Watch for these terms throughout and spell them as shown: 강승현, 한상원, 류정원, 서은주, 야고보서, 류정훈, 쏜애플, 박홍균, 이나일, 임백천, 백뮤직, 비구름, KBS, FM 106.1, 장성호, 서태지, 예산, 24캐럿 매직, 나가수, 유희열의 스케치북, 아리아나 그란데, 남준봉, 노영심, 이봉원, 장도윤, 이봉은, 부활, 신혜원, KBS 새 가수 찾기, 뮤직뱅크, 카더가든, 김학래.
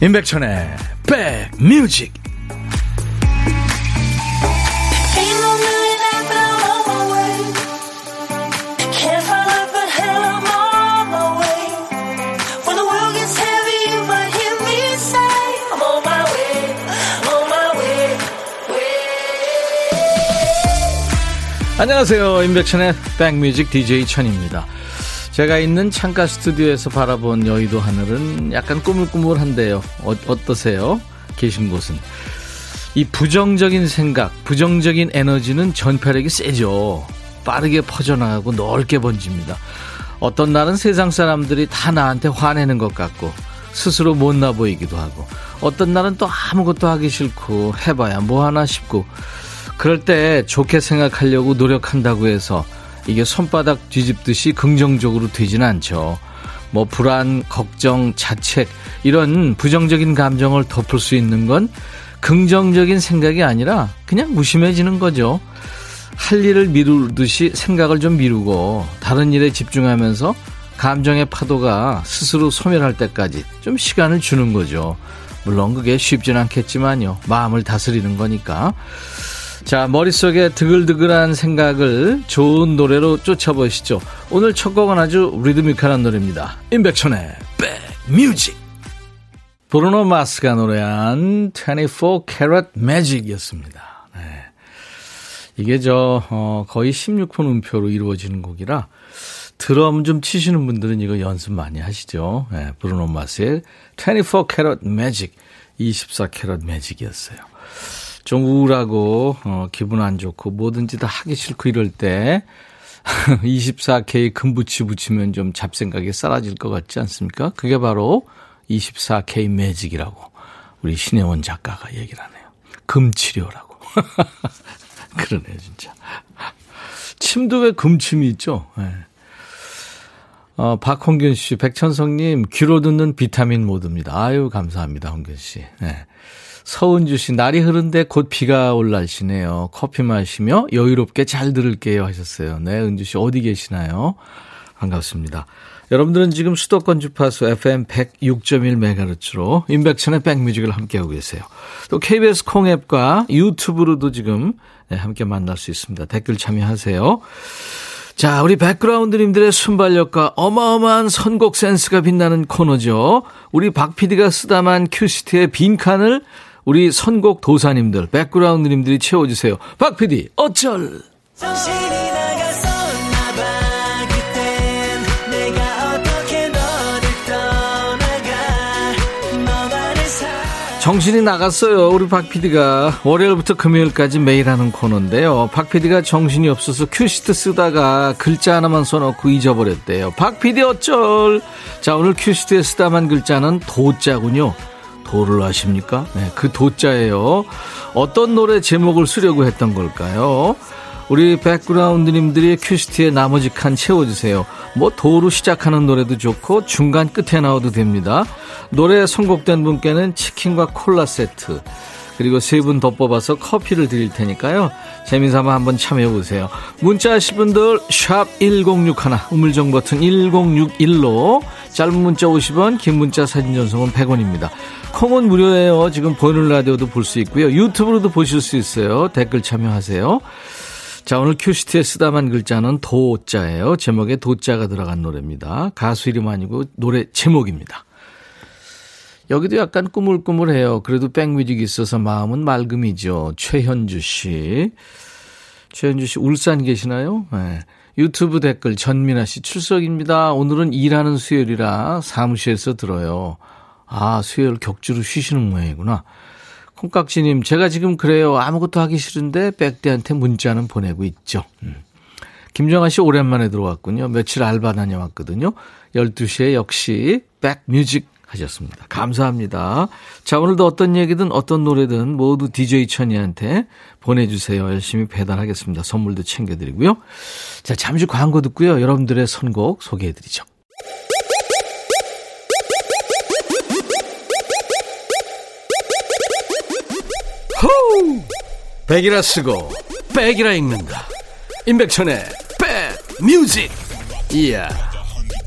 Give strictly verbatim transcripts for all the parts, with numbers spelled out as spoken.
임백천의 백뮤직. 안녕하세요, 임백천의 백뮤직 디제이 천입니다. 제가 있는 창가 스튜디오에서 바라본 여의도 하늘은 약간 꾸물꾸물한데요. 어, 어떠세요? 계신 곳은. 이 부정적인 생각, 부정적인 에너지는 전파력이 세죠. 빠르게 퍼져나가고 넓게 번집니다. 어떤 날은 세상 사람들이 다 나한테 화내는 것 같고 스스로 못나 보이기도 하고, 어떤 날은 또 아무것도 하기 싫고 해봐야 뭐하나 싶고, 그럴 때 좋게 생각하려고 노력한다고 해서 이게 손바닥 뒤집듯이 긍정적으로 되진 않죠. 뭐 불안, 걱정, 자책, 이런 부정적인 감정을 덮을 수 있는 건 긍정적인 생각이 아니라 그냥 무심해지는 거죠. 할 일을 미루듯이 생각을 좀 미루고 다른 일에 집중하면서 감정의 파도가 스스로 소멸할 때까지 좀 시간을 주는 거죠. 물론 그게 쉽진 않겠지만요. 마음을 다스리는 거니까. 자, 머릿속에 드글드글한 생각을 좋은 노래로 쫓아보시죠. 오늘 첫 곡은 아주 리드미컬한 노래입니다. 임백천의 백뮤직. 브루노 마스가 노래한 이십사 캐럿 매직이었습니다. 네. 이게 저 어, 거의 십육 분 음표로 이루어지는 곡이라 드럼 좀 치시는 분들은 이거 연습 많이 하시죠. 네. 브루노 마스의 이십사 캐럿 매직, 이십사 캐럿 매직이었어요. 좀 우울하고 어, 기분 안 좋고 뭐든지 다 하기 싫고 이럴 때 이십사 케이 금붙이 붙이면 좀 잡생각이 사라질 것 같지 않습니까? 그게 바로 이십사 케이 매직이라고 우리 신혜원 작가가 얘기를 하네요. 금치료라고. 그러네요, 진짜. 침도 왜 금침이 있죠? 네. 어, 박홍균 씨, 백천성님, 귀로 듣는 비타민 모드입니다. 아유, 감사합니다, 홍균 씨. 네. 서은주 씨, 날이 흐른데 곧 비가 올 날씨네요. 커피 마시며 여유롭게 잘 들을게요 하셨어요. 네, 은주 씨 어디 계시나요? 반갑습니다. 여러분들은 지금 수도권 주파수 에프엠 백육 점 일 메가헤르츠로 임백천의 백뮤직을 함께하고 계세요. 또 케이비에스 콩앱과 유튜브로도 지금 함께 만날 수 있습니다. 댓글 참여하세요. 자, 우리 백그라운드님들의 순발력과 어마어마한 선곡 센스가 빛나는 코너죠. 우리 박피디가 쓰다만 큐시트의 빈칸을 우리 선곡 도사님들, 백그라운드님들이 채워주세요. 박피디, 어쩔! 정신이 나갔어요. 우리 박피디가 월요일부터 금요일까지 매일 하는 코너인데요. 박피디가 정신이 없어서 큐시트 쓰다가 글자 하나만 써놓고 잊어버렸대요. 박피디 어쩔. 자, 오늘 큐시트에 쓰다만 글자는 도자군요. 도를 아십니까? 네, 그 도자예요. 어떤 노래 제목을 쓰려고 했던 걸까요? 우리 백그라운드님들이 큐시트에 나머지 칸 채워주세요. 뭐 도로 시작하는 노래도 좋고 중간 끝에 나와도 됩니다. 노래 선곡된 분께는 치킨과 콜라 세트, 그리고 세 분 더 뽑아서 커피를 드릴 테니까요. 재미삼아 한번 참여해보세요. 문자 하실 분들 샵 일공육일, 우물정 버튼 일공육일로 짧은 문자 오십 원, 긴 문자 사진 전송은 백 원입니다. 콩은 무료예요. 지금 보는 라디오도 볼 수 있고요. 유튜브로도 보실 수 있어요. 댓글 참여하세요. 자, 오늘 큐시트에 쓰다만 글자는 도자예요. 제목에 도자가 들어간 노래입니다. 가수 이름 아니고 노래 제목입니다. 여기도 약간 꾸물꾸물해요. 그래도 백뮤직이 있어서 마음은 맑음이죠. 최현주 씨. 최현주 씨 울산 계시나요? 네. 유튜브 댓글 전민아 씨, 출석입니다. 오늘은 일하는 수요일이라 사무실에서 들어요. 아, 수요일 격주로 쉬시는 모양이구나. 콩깍지님, 제가 지금 그래요. 아무것도 하기 싫은데 백대한테 문자는 보내고 있죠. 음. 김정아 씨 오랜만에 들어왔군요. 며칠 알바 다녀왔거든요. 열두 시에 역시 백뮤직 하셨습니다. 감사합니다. 자, 오늘도 어떤 얘기든 어떤 노래든 모두 디제이 천이한테 보내주세요. 열심히 배달하겠습니다. 선물도 챙겨드리고요. 자, 잠시 광고 듣고요. 여러분들의 선곡 소개해드리죠. 호우! 백이라 쓰고 백이라 읽는다. 임백천의 백뮤직. 이야,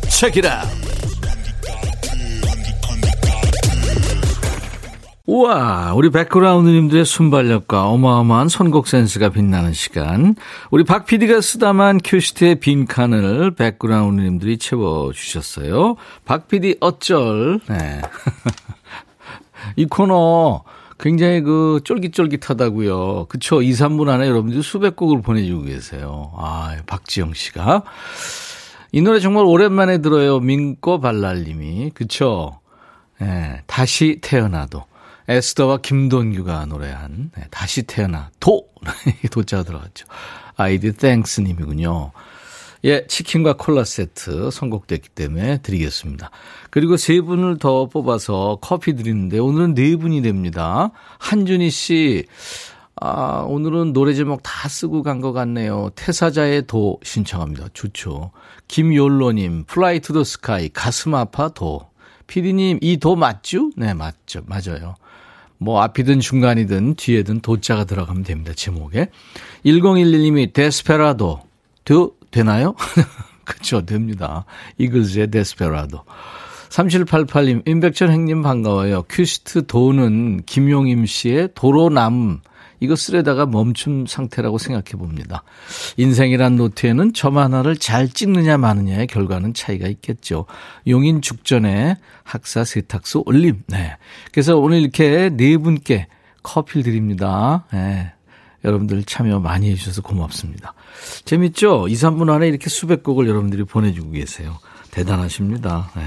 체키라. 우와, 우리 백그라운드님들의 순발력과 어마어마한 선곡 센스가 빛나는 시간. 우리 박피디가 쓰다만 큐시트의 빈칸을 백그라운드님들이 채워주셨어요. 박피디 어쩔. 네. 이 코너 굉장히 그 쫄깃쫄깃하다고요. 그쵸? 이, 삼 분 안에 여러분들 수백 곡을 보내주고 계세요. 아, 박지영 씨가. 이 노래 정말 오랜만에 들어요. 민꼬발랄님이. 그쵸? 네, 다시 태어나도. 에스더와 김돈규가 노래한 네, 다시 태어나 도 도자가 들어갔죠. 아이디 땡스님이군요. 예, 치킨과 콜라 세트 선곡됐기 때문에 드리겠습니다. 그리고 세 분을 더 뽑아서 커피 드리는데 오늘은 네 분이 됩니다. 한준희 씨, 아, 오늘은 노래 제목 다 쓰고 간 것 같네요. 태사자의 도 신청합니다. 좋죠. 김욜로님, 플라이 투 더 스카이 가슴 아파 도. 피디님 이 도 맞죠? 네, 맞죠, 맞아요. 뭐 앞이든 중간이든 뒤에든 도자가 들어가면 됩니다. 제목에. 일공일일님이 데스페라도 도 되나요? 그렇죠. 됩니다. 이글즈의 데스페라도. 삼칠팔팔님 임백천 행님 반가워요. 큐시트 도는 김용임 씨의 도로남. 이거 쓰려다가 멈춘 상태라고 생각해 봅니다. 인생이란 노트에는 점 하나를 잘 찍느냐 마느냐의 결과는 차이가 있겠죠. 용인 죽전에 학사 세탁소 올림. 네. 그래서 오늘 이렇게 네 분께 커피를 드립니다. 네. 여러분들 참여 많이 해주셔서 고맙습니다. 재밌죠? 이, 삼 분 안에 이렇게 수백 곡을 여러분들이 보내주고 계세요. 대단하십니다. 네.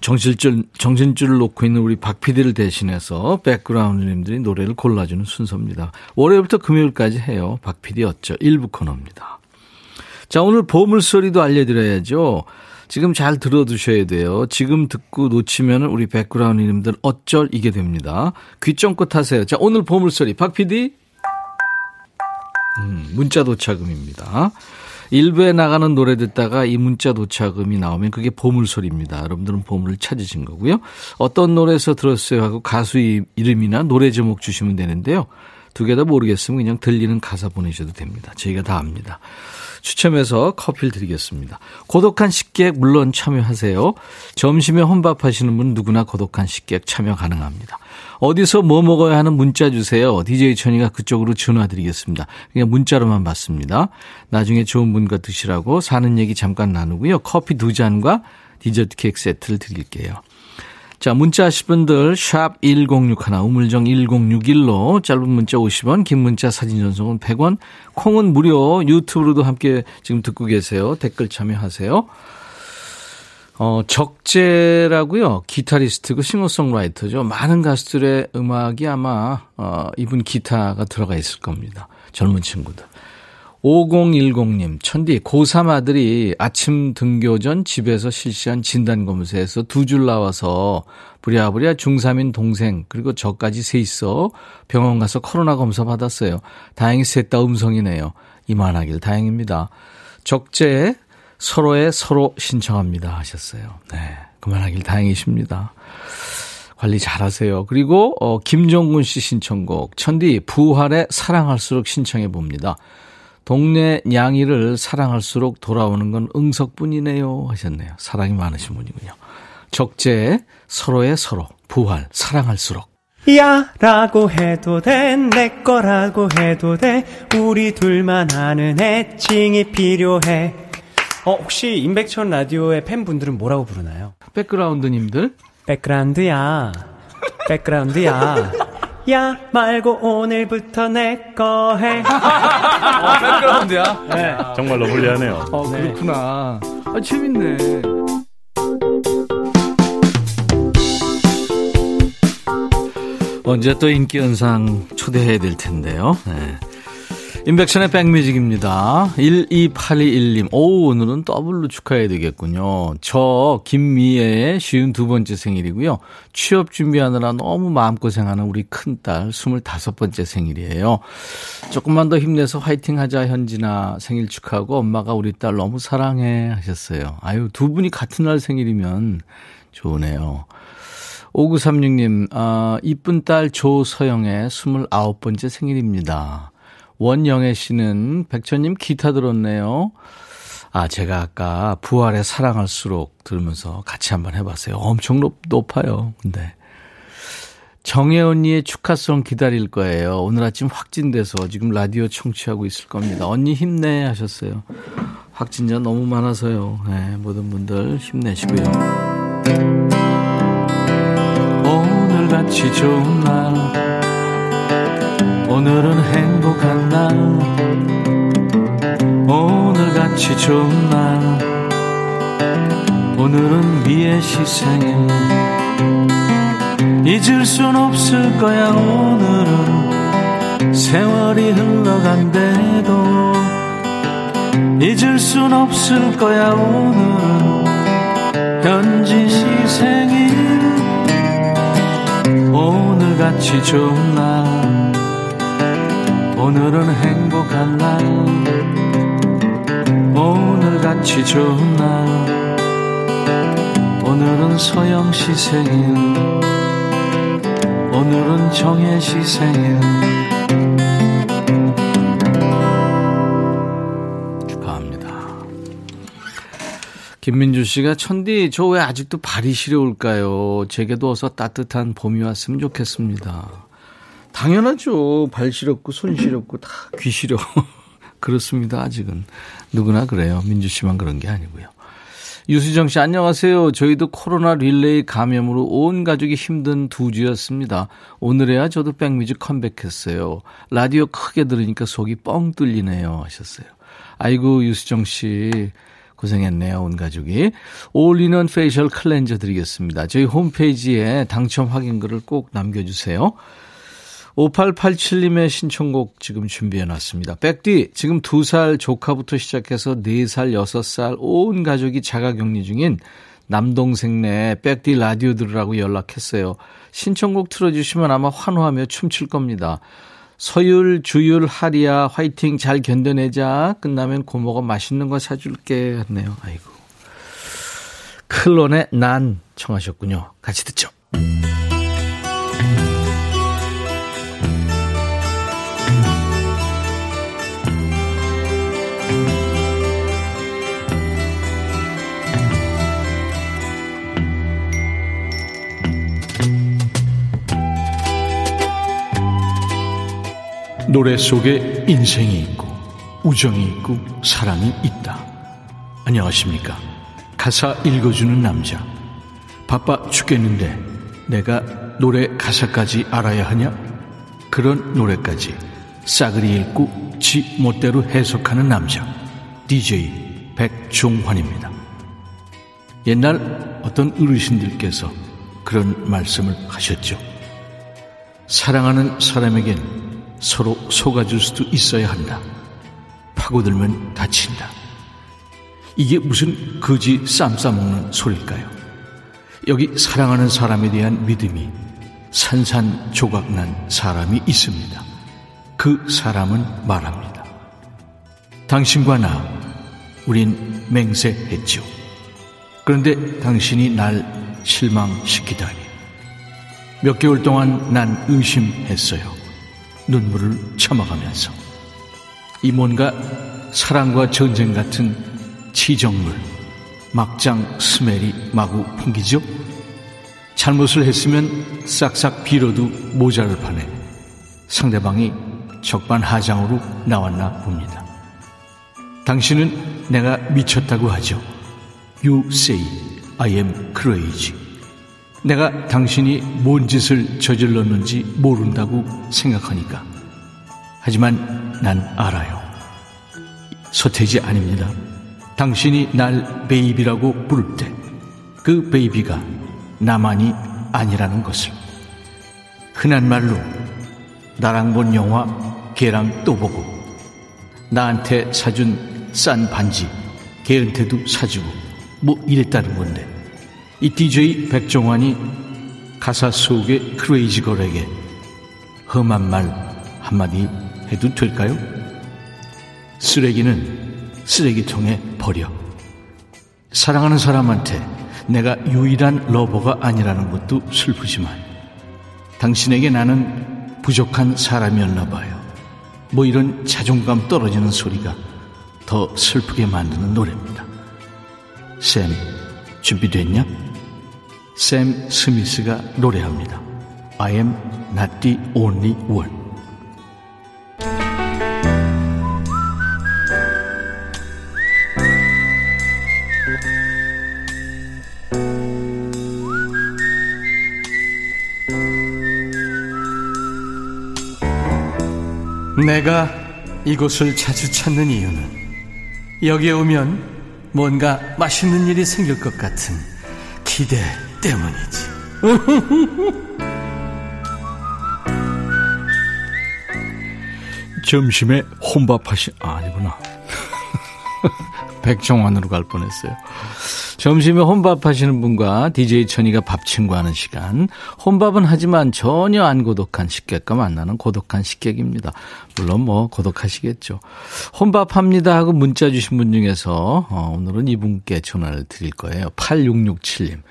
정신줄, 정신줄을 놓고 있는 우리 박피디를 대신해서 백그라운드님들이 노래를 골라주는 순서입니다. 월요일부터 금요일까지 해요. 박피디 어쩌 일부 코너입니다. 자, 오늘 보물소리도 알려드려야죠. 지금 잘 들어두셔야 돼요. 지금 듣고 놓치면 우리 백그라운드님들 어쩔 이게 됩니다. 귀 쫑긋 하세요. 자, 오늘 보물소리 박피디. 음, 문자 도착음입니다. 일부에 나가는 노래 듣다가 이 문자 도착음이 나오면 그게 보물소리입니다. 여러분들은 보물을 찾으신 거고요. 어떤 노래에서 들었어요 하고 가수 이름이나 노래 제목 주시면 되는데요. 두 개 다 모르겠으면 그냥 들리는 가사 보내셔도 됩니다. 저희가 다 압니다. 추첨해서 커피를 드리겠습니다. 고독한 식객 물론 참여하세요. 점심에 혼밥하시는 분 누구나 고독한 식객 참여 가능합니다. 어디서 뭐 먹어야 하는 문자 주세요. 디제이 천이가 그쪽으로 전화드리겠습니다. 그냥 문자로만 받습니다. 나중에 좋은 분과 드시라고 사는 얘기 잠깐 나누고요. 커피 두 잔과 디저트 케이크 세트를 드릴게요. 자, 문자 하실 분들 샵 일공육일 우물정 일공육일로 짧은 문자 오십 원, 긴 문자 사진 전송은 백 원, 콩은 무료. 유튜브로도 함께 지금 듣고 계세요. 댓글 참여하세요. 어, 적재라고요. 기타리스트고 싱어송라이터죠. 많은 가수들의 음악이 아마 어, 이분 기타가 들어가 있을 겁니다. 젊은 친구들. 오공일공님 천디 고삼 아들이 아침 등교 전 집에서 실시한 진단검사에서 두 줄 나와서 부랴부랴 중삼인 동생 그리고 저까지 세 있어 병원 가서 코로나 검사 받았어요. 다행히 셋 다 음성이네요. 이만하길 다행입니다. 적재에 서로의 서로 신청합니다 하셨어요. 네, 그만하길 다행이십니다. 관리 잘하세요. 그리고 어, 김정군 씨 신청곡 천디 부활의 사랑할수록 신청해 봅니다. 동네 냥이를 사랑할수록 돌아오는 건 응석뿐이네요 하셨네요. 사랑이 많으신 분이군요. 적재 서로의 서로 부활 사랑할수록 야 라고 해도 돼 내 거라고 해도 돼 우리 둘만 아는 애칭이 필요해. 어, 혹시 임백천 라디오의 팬분들은 뭐라고 부르나요? 백그라운드님들? 백그라운드야 백그라운드야 야 말고 오늘부터 내 거 해. 아, 백그라운드야. 네. 정말로 불리하네요. 어, 네. 그렇구나. 아, 재밌네. 언제 또 인기 연상 초대해야 될 텐데요. 네. 임백천의 백뮤직입니다. 일이팔이일님 오, 오늘은 더블로 축하해야 되겠군요. 저 김미애의 쉰 두 번째 생일이고요. 취업 준비하느라 너무 마음고생하는 우리 큰딸 스물다섯 번째 생일이에요. 조금만 더 힘내서 화이팅하자 현진아. 생일 축하하고 엄마가 우리 딸 너무 사랑해 하셨어요. 아유, 두 분이 같은 날 생일이면 좋으네요. 오구삼육님 아, 이쁜 딸 조서영의 스물아홉 번째 생일입니다. 원영애 씨는 백천님 기타 들었네요. 아, 제가 아까 부활의 사랑할수록 들으면서 같이 한번 해봤어요. 엄청 높, 높아요. 근데 정혜 언니의 축하송 기다릴 거예요. 오늘 아침 확진돼서 지금 라디오 청취하고 있을 겁니다. 언니 힘내 하셨어요. 확진자 너무 많아서요. 네, 모든 분들 힘내시고요. 오늘같이 좋은 날, 오늘은 행복한 날, 오늘같이 좋은 날, 오늘은 미의 시생일, 잊을 순 없을 거야. 오늘은 세월이 흘러간대도 잊을 순 없을 거야. 오늘은 현지 시생일, 오늘같이 좋은 날, 오늘은 행복한 날, 오늘같이 좋은 날, 오늘은 서영 시생일, 오늘은 정의 시생일. 축하합니다. 김민주 씨가, 천디 저 왜 아직도 발이 시려울까요? 제게도 어서 따뜻한 봄이 왔으면 좋겠습니다. 당연하죠. 발 시렵고 손 시렵고 다 귀 시려. 그렇습니다. 아직은 누구나 그래요. 민주 씨만 그런 게 아니고요. 유수정 씨, 안녕하세요. 저희도 코로나 릴레이 감염으로 온 가족이 힘든 두 주였습니다. 오늘에야 저도 백뮤직 컴백했어요. 라디오 크게 들으니까 속이 뻥 뚫리네요 하셨어요. 아이고, 유수정 씨 고생했네요, 온 가족이. 올인원 페이셜 클렌저 드리겠습니다. 저희 홈페이지에 당첨 확인글을 꼭 남겨주세요. 오팔팔칠님의 신청곡 지금 준비해놨습니다. 백디, 지금 두 살 조카부터 시작해서 네 살, 여섯 살 온 가족이 자가격리 중인 남동생네 백디 라디오 들으라고 연락했어요. 신청곡 틀어주시면 아마 환호하며 춤출 겁니다. 서율, 주율, 하리야 화이팅, 잘 견뎌내자. 끝나면 고모가 맛있는 거 사줄게 했네요. 아이고, 클론의 난 청하셨군요. 같이 듣죠. 노래 속에 인생이 있고 우정이 있고 사랑이 있다. 안녕하십니까. 가사 읽어주는 남자. 바빠 죽겠는데 내가 노래 가사까지 알아야 하냐? 그런 노래까지 싸그리 읽고 지 멋대로 해석하는 남자, 디제이 백종환입니다. 옛날 어떤 어르신들께서 그런 말씀을 하셨죠. 사랑하는 사람에겐 서로 속아줄 수도 있어야 한다. 파고들면 다친다. 이게 무슨 거지 쌈 싸먹는 소릴까요? 여기 사랑하는 사람에 대한 믿음이 산산조각난 사람이 있습니다. 그 사람은 말합니다. 당신과 나, 우린 맹세했죠. 그런데 당신이 날 실망시키다니. 몇 개월 동안 난 의심했어요. 눈물을 참아가면서. 이 뭔가 사랑과 전쟁 같은 지정물, 막장 스멜이 마구 풍기죠. 잘못을 했으면 싹싹 빌어도 모자를 파네. 상대방이 적반하장으로 나왔나 봅니다. 당신은 내가 미쳤다고 하죠. You say I am crazy. 내가 당신이 뭔 짓을 저질렀는지 모른다고 생각하니까. 하지만 난 알아요. 서태지 아닙니다. 당신이 날 베이비라고 부를 때 그 베이비가 나만이 아니라는 것을. 흔한 말로 나랑 본 영화 걔랑 또 보고, 나한테 사준 싼 반지 걔한테도 사주고 뭐 이랬다는 건데, 이 디제이 백종환이 가사 속의 크레이지 걸에게 험한 말 한마디 해도 될까요? 쓰레기는 쓰레기통에 버려. 사랑하는 사람한테 내가 유일한 러버가 아니라는 것도 슬프지만 당신에게 나는 부족한 사람이었나 봐요. 뭐 이런 자존감 떨어지는 소리가 더 슬프게 만드는 노래입니다. 쌤, 준비됐냐? 샘 스미스가 노래합니다. I am not the only one. 내가 이곳을 자주 찾는 이유는 여기에 오면 뭔가 맛있는 일이 생길 것 같은 기대 때문이지. 점심에 혼밥하시... 아, 아니구나. 백종원으로 갈 뻔했어요. 점심에 혼밥하시는 분과 디제이 천이가 밥 친구하는 시간. 혼밥은 하지만 전혀 안 고독한 식객과 만나는 고독한 식객입니다. 물론 뭐 고독하시겠죠. 혼밥합니다 하고 문자 주신 분 중에서 어, 오늘은 이분께 전화를 드릴 거예요. 팔육육칠님.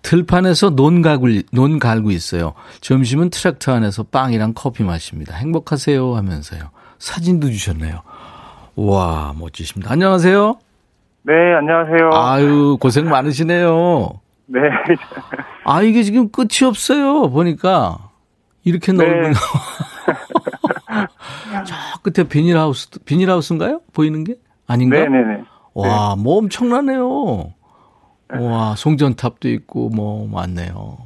들판에서 논 갈고, 논 갈고 있어요. 점심은 트랙터 안에서 빵이랑 커피 마십니다. 행복하세요 하면서요. 사진도 주셨네요. 와, 멋지십니다. 안녕하세요. 네, 안녕하세요. 아유, 고생 많으시네요. 네. 아, 이게 지금 끝이 없어요. 보니까 이렇게 네. 넓은 저 끝에 비닐하우스, 비닐하우스인가요? 보이는 게? 아닌가? 네네네. 네, 네. 와, 네. 뭐 엄청나네요. 와, 송전탑도 있고 뭐 많네요.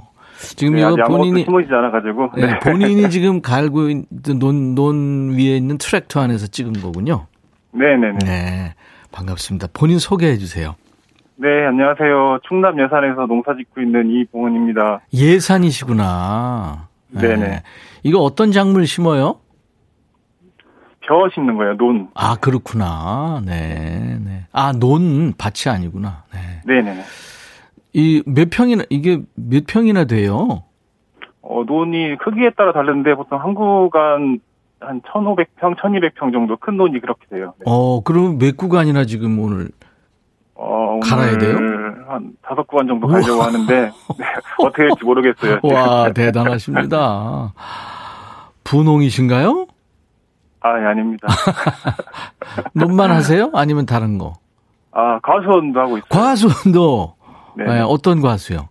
지금 네, 이거 본인이 숨어있지 않아가지고 네. 네, 본인이 지금 갈고 있는 논, 논 위에 있는 트랙터 안에서 찍은 거군요. 네네네. 네, 반갑습니다. 본인 소개해 주세요. 네, 안녕하세요. 충남 예산에서 농사짓고 있는 이봉은입니다. 예산이시구나. 네네. 네. 이거 어떤 작물 심어요? 벼 심는 거예요, 논. 아, 그렇구나. 네, 네. 아, 논, 밭이 아니구나. 네. 네네네. 이, 몇 평이나, 이게 몇 평이나 돼요? 어, 논이 크기에 따라 다른데, 보통 한 구간, 한 천오백 평, 천이백 평 정도 큰 논이 그렇게 돼요. 네. 어, 그럼 몇 구간이나 지금 오늘, 어, 오늘 갈아야 돼요? 한 다섯 구간 정도 가려고 우와. 하는데, 네, 어떻게 될지 모르겠어요. 와, 대단하십니다. 분홍이신가요? 아, 예, 아닙니다. 논만 하세요? 아니면 다른 거? 아, 과수원도 하고 있어요. 과수원도? 네. 네, 어떤 과수요?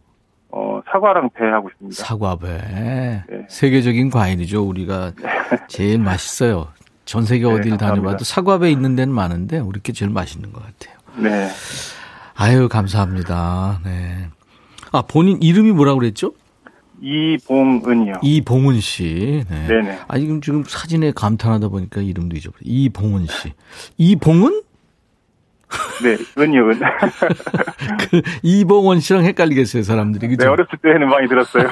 어, 사과랑 배 하고 있습니다. 사과, 배. 네. 세계적인 과일이죠. 우리가 네. 제일 맛있어요. 전 세계 네, 어딜 감사합니다. 다녀봐도 사과, 배 있는 데는 많은데 우리 게 제일 맛있는 것 같아요. 네. 아유, 감사합니다. 네. 아, 본인 이름이 뭐라고 그랬죠? 이봉은이요. 이봉은 씨. 네. 네네. 아, 지금, 지금 사진에 감탄하다 보니까 이름도 잊어버렸어요. 이봉은 씨. 이봉은? 네, 은이요, 은. 그, 이봉원 씨랑 헷갈리겠어요, 사람들이. 그죠? 네, 어렸을 때는 많이 들었어요.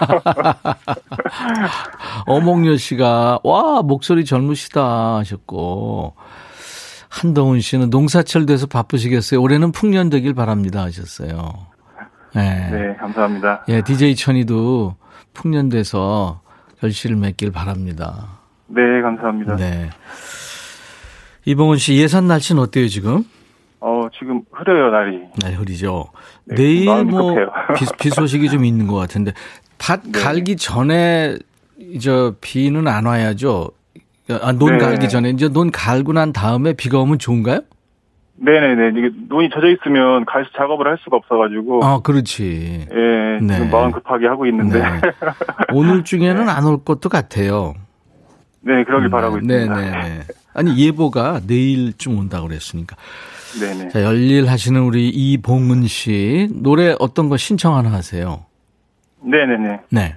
어몽여 씨가, 와, 목소리 젊으시다 하셨고, 한동훈 씨는 농사철 돼서 바쁘시겠어요. 올해는 풍년되길 바랍니다 하셨어요. 네. 네, 감사합니다. 예, 디제이 천이도 풍년돼서 결실을 맺길 바랍니다. 네, 감사합니다. 네. 이봉은 씨, 예산 날씨는 어때요, 지금? 어, 지금 흐려요, 날이. 날 흐리죠. 네, 내일 뭐, 비, 비 소식이 좀 있는 것 같은데, 밭 네. 갈기 전에, 이제 비는 안 와야죠. 아, 논 네. 갈기 전에, 이제 논 갈고 난 다음에 비가 오면 좋은가요? 네네네. 이게 논이 젖어 있으면 갈수 작업을 할 수가 없어가지고. 아, 그렇지. 예. 네. 지금 마음 급하게 하고 있는데. 네. 오늘 중에는 네. 안올 것도 같아요. 네, 그러길 음, 바라고 있습니다. 네네. 아니, 예보가 내일쯤 온다고 그랬으니까. 네네. 자, 열일하시는 우리 이봉은 씨. 노래 어떤 거 신청 하나 하세요? 네네네. 네.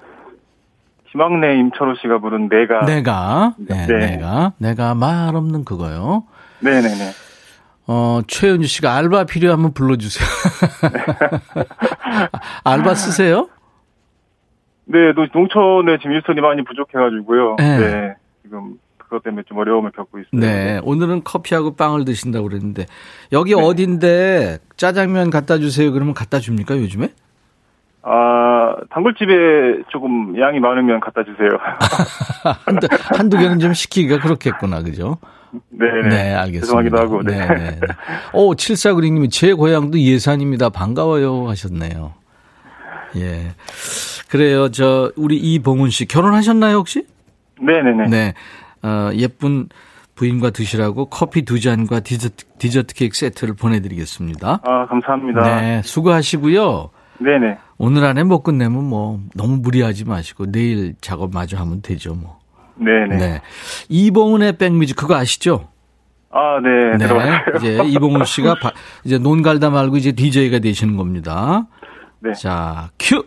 김학래 임철호 씨가 부른 내가. 내가. 네. 네. 내가. 내가 말 없는 그거요. 네네네. 어, 최은주 씨가 알바 필요하면 불러주세요. 알바 쓰세요? 네, 농촌에 지금 일손이 많이 부족해가지고요. 네. 네, 지금 그것 때문에 좀 어려움을 겪고 있습니다. 네, 오늘은 커피하고 빵을 드신다고 그랬는데 여기 네. 어딘데 짜장면 갖다 주세요. 그러면 갖다 줍니까 요즘에? 아, 단골집에 조금 양이 많으면 갖다 주세요. 한두, 한두 개는 좀 시키기가 그렇겠구나, 그죠? 네네. 네, 알겠습니다. 죄송하기도 하고. 네. 네네. 오, 칠사구이님이 제 고향도 예산입니다. 반가워요 하셨네요. 예. 그래요. 저, 우리 이봉훈 씨 결혼하셨나요, 혹시? 네네네. 네. 어, 예쁜 부인과 드시라고 커피 두 잔과 디저트, 디저트 케이크 세트를 보내드리겠습니다. 아, 감사합니다. 네. 수고하시고요. 네네. 오늘 안에 못 끝내면 뭐 너무 무리하지 마시고 내일 작업 마저 하면 되죠 뭐. 네네. 네. 이봉은의 백뮤직 그거 아시죠? 아, 네. 네. 들어봤어요. 이제 이봉은 씨가 바, 이제 논 갈다 말고 이제 디제이가 되시는 겁니다. 네. 자, 큐.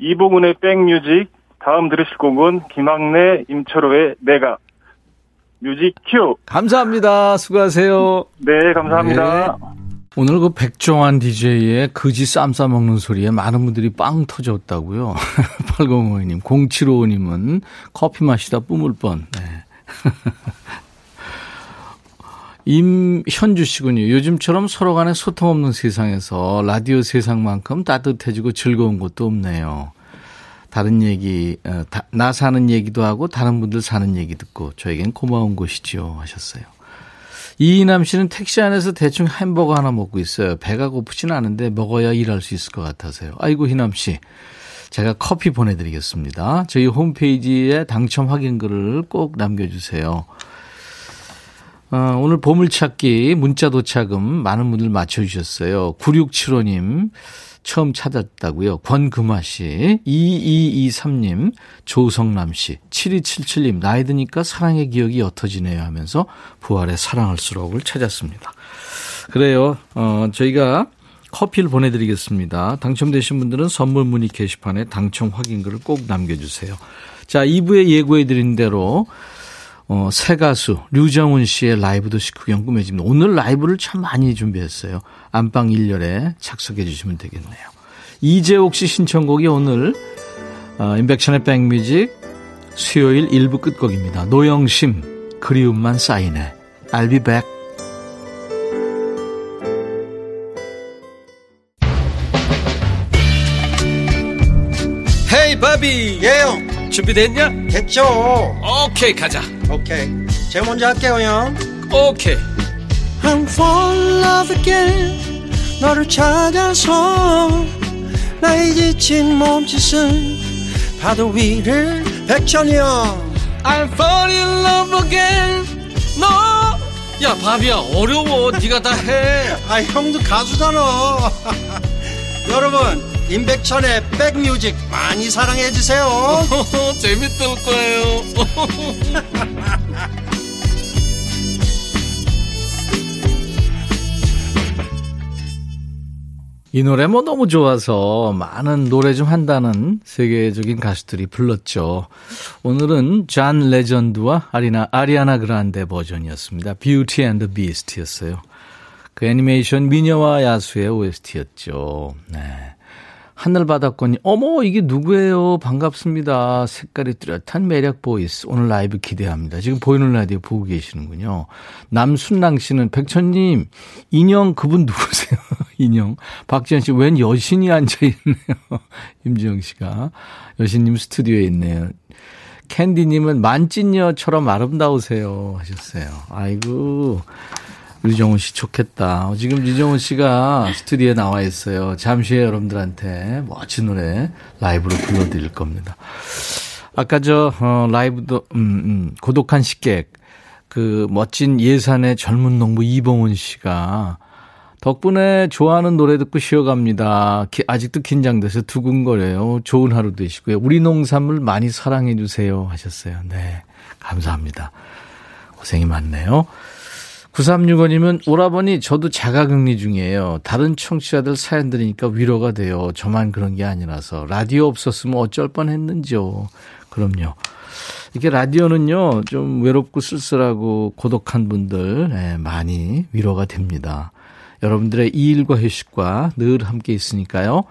이봉은의 백뮤직. 다음 들으실 곡은 김학래, 임철호의 내가. 뮤직 큐. 감사합니다. 수고하세요. 네, 감사합니다. 네. 오늘 그 백종환 디제이의 그지 쌈 싸먹는 소리에 많은 분들이 빵 터졌다고요. 팔공오이 님, 공칠오오 님은 커피 마시다 뿜을 뻔. 네. 임현주 씨군요. 요즘처럼 서로 간에 소통 없는 세상에서 라디오 세상만큼 따뜻해지고 즐거운 것도 없네요. 다른 얘기, 나 사는 얘기도 하고 다른 분들 사는 얘기 듣고 저에겐 고마운 곳이죠 하셨어요. 이인남 씨는 택시 안에서 대충 햄버거 하나 먹고 있어요. 배가 고프진 않은데 먹어야 일할 수 있을 것 같아서요. 아이고 희남 씨, 제가 커피 보내드리겠습니다. 저희 홈페이지에 당첨 확인글을 꼭 남겨주세요. 어, 오늘 보물찾기 문자 도착음 많은 분들 맞춰주셨어요. 구육칠오 님 처음 찾았다고요. 권금아 씨, 이이이삼 님, 조성남 씨, 칠이칠칠 님 나이 드니까 사랑의 기억이 옅어지네요 하면서 부활의 사랑할수록을 찾았습니다. 그래요. 어, 저희가 커피를 보내드리겠습니다. 당첨되신 분들은 선물 문의 게시판에 당첨 확인글을 꼭 남겨주세요. 자, 이 부에 예고해드린 대로 어, 새 가수 류정훈 씨의 라이브 도시 구경 꾸며집니다. 오늘 라이브를 참 많이 준비했어요. 안방 일렬에 착석해 주시면 되겠네요. 이재옥 씨 신청곡이 오늘 어, 임백천의 백뮤직 수요일 일 부 끝곡입니다. 노영심 그리움만 쌓이네. I'll be back. 헤이 바비 예영 준비됐냐? 됐죠. 오케이 가자. 오케이 제가 먼저 할게요 형. 오케이. I'm fall in love again. 너를 찾아서 나의 지친 몸짓은 파도 위를 백천이 형. I'm fall in love again. 너. No. 야 바비야 어려워. 네가 다 해. 아 형도 가수잖아. 여러분. 임백천의 백뮤직 많이 사랑해 주세요. 재밌을 거예요. 이 노래 뭐 너무 좋아서 많은 노래 좀 한다는 세계적인 가수들이 불렀죠. 오늘은 존 레전드와 아리나, 아리아나 그란데 버전이었습니다. Beauty and the Beast였어요. 그 애니메이션 미녀와 야수의 오에스티였죠. 네. 하늘바닷권이 어머 이게 누구예요 반갑습니다 색깔이 뚜렷한 매력 보이스 오늘 라이브 기대합니다. 지금 보이는 라디오 보고 계시는군요. 남순랑 씨는 백천님 인형 그분 누구세요? 인형 박지현 씨 웬 여신이 앉아있네요. 임지영 씨가 여신님 스튜디오에 있네요. 캔디님은 만찢녀처럼 아름다우세요 하셨어요. 아이고 류정훈 씨 좋겠다. 지금 류정훈 씨가 스튜디오에 나와 있어요. 잠시 후에 여러분들한테 멋진 노래 라이브로 불러드릴 겁니다. 아까 저 어, 라이브도 음, 음, 고독한 식객 그 멋진 예산의 젊은 농부 이봉은 씨가 덕분에 좋아하는 노래 듣고 쉬어갑니다. 기, 아직도 긴장돼서 두근거려요. 좋은 하루 되시고요. 우리 농산물 많이 사랑해 주세요 하셨어요. 네, 감사합니다. 고생이 많네요. 구삼육오 님은 오라버니 저도 자가격리 중이에요. 다른 청취자들 사연 들으니까 위로가 돼요. 저만 그런 게 아니라서. 라디오 없었으면 어쩔 뻔했는지요. 그럼요. 이렇게 라디오는요. 좀 외롭고 쓸쓸하고 고독한 분들 네, 많이 위로가 됩니다. 여러분들의 이 일과 휴식과 늘 함께 있으니까요.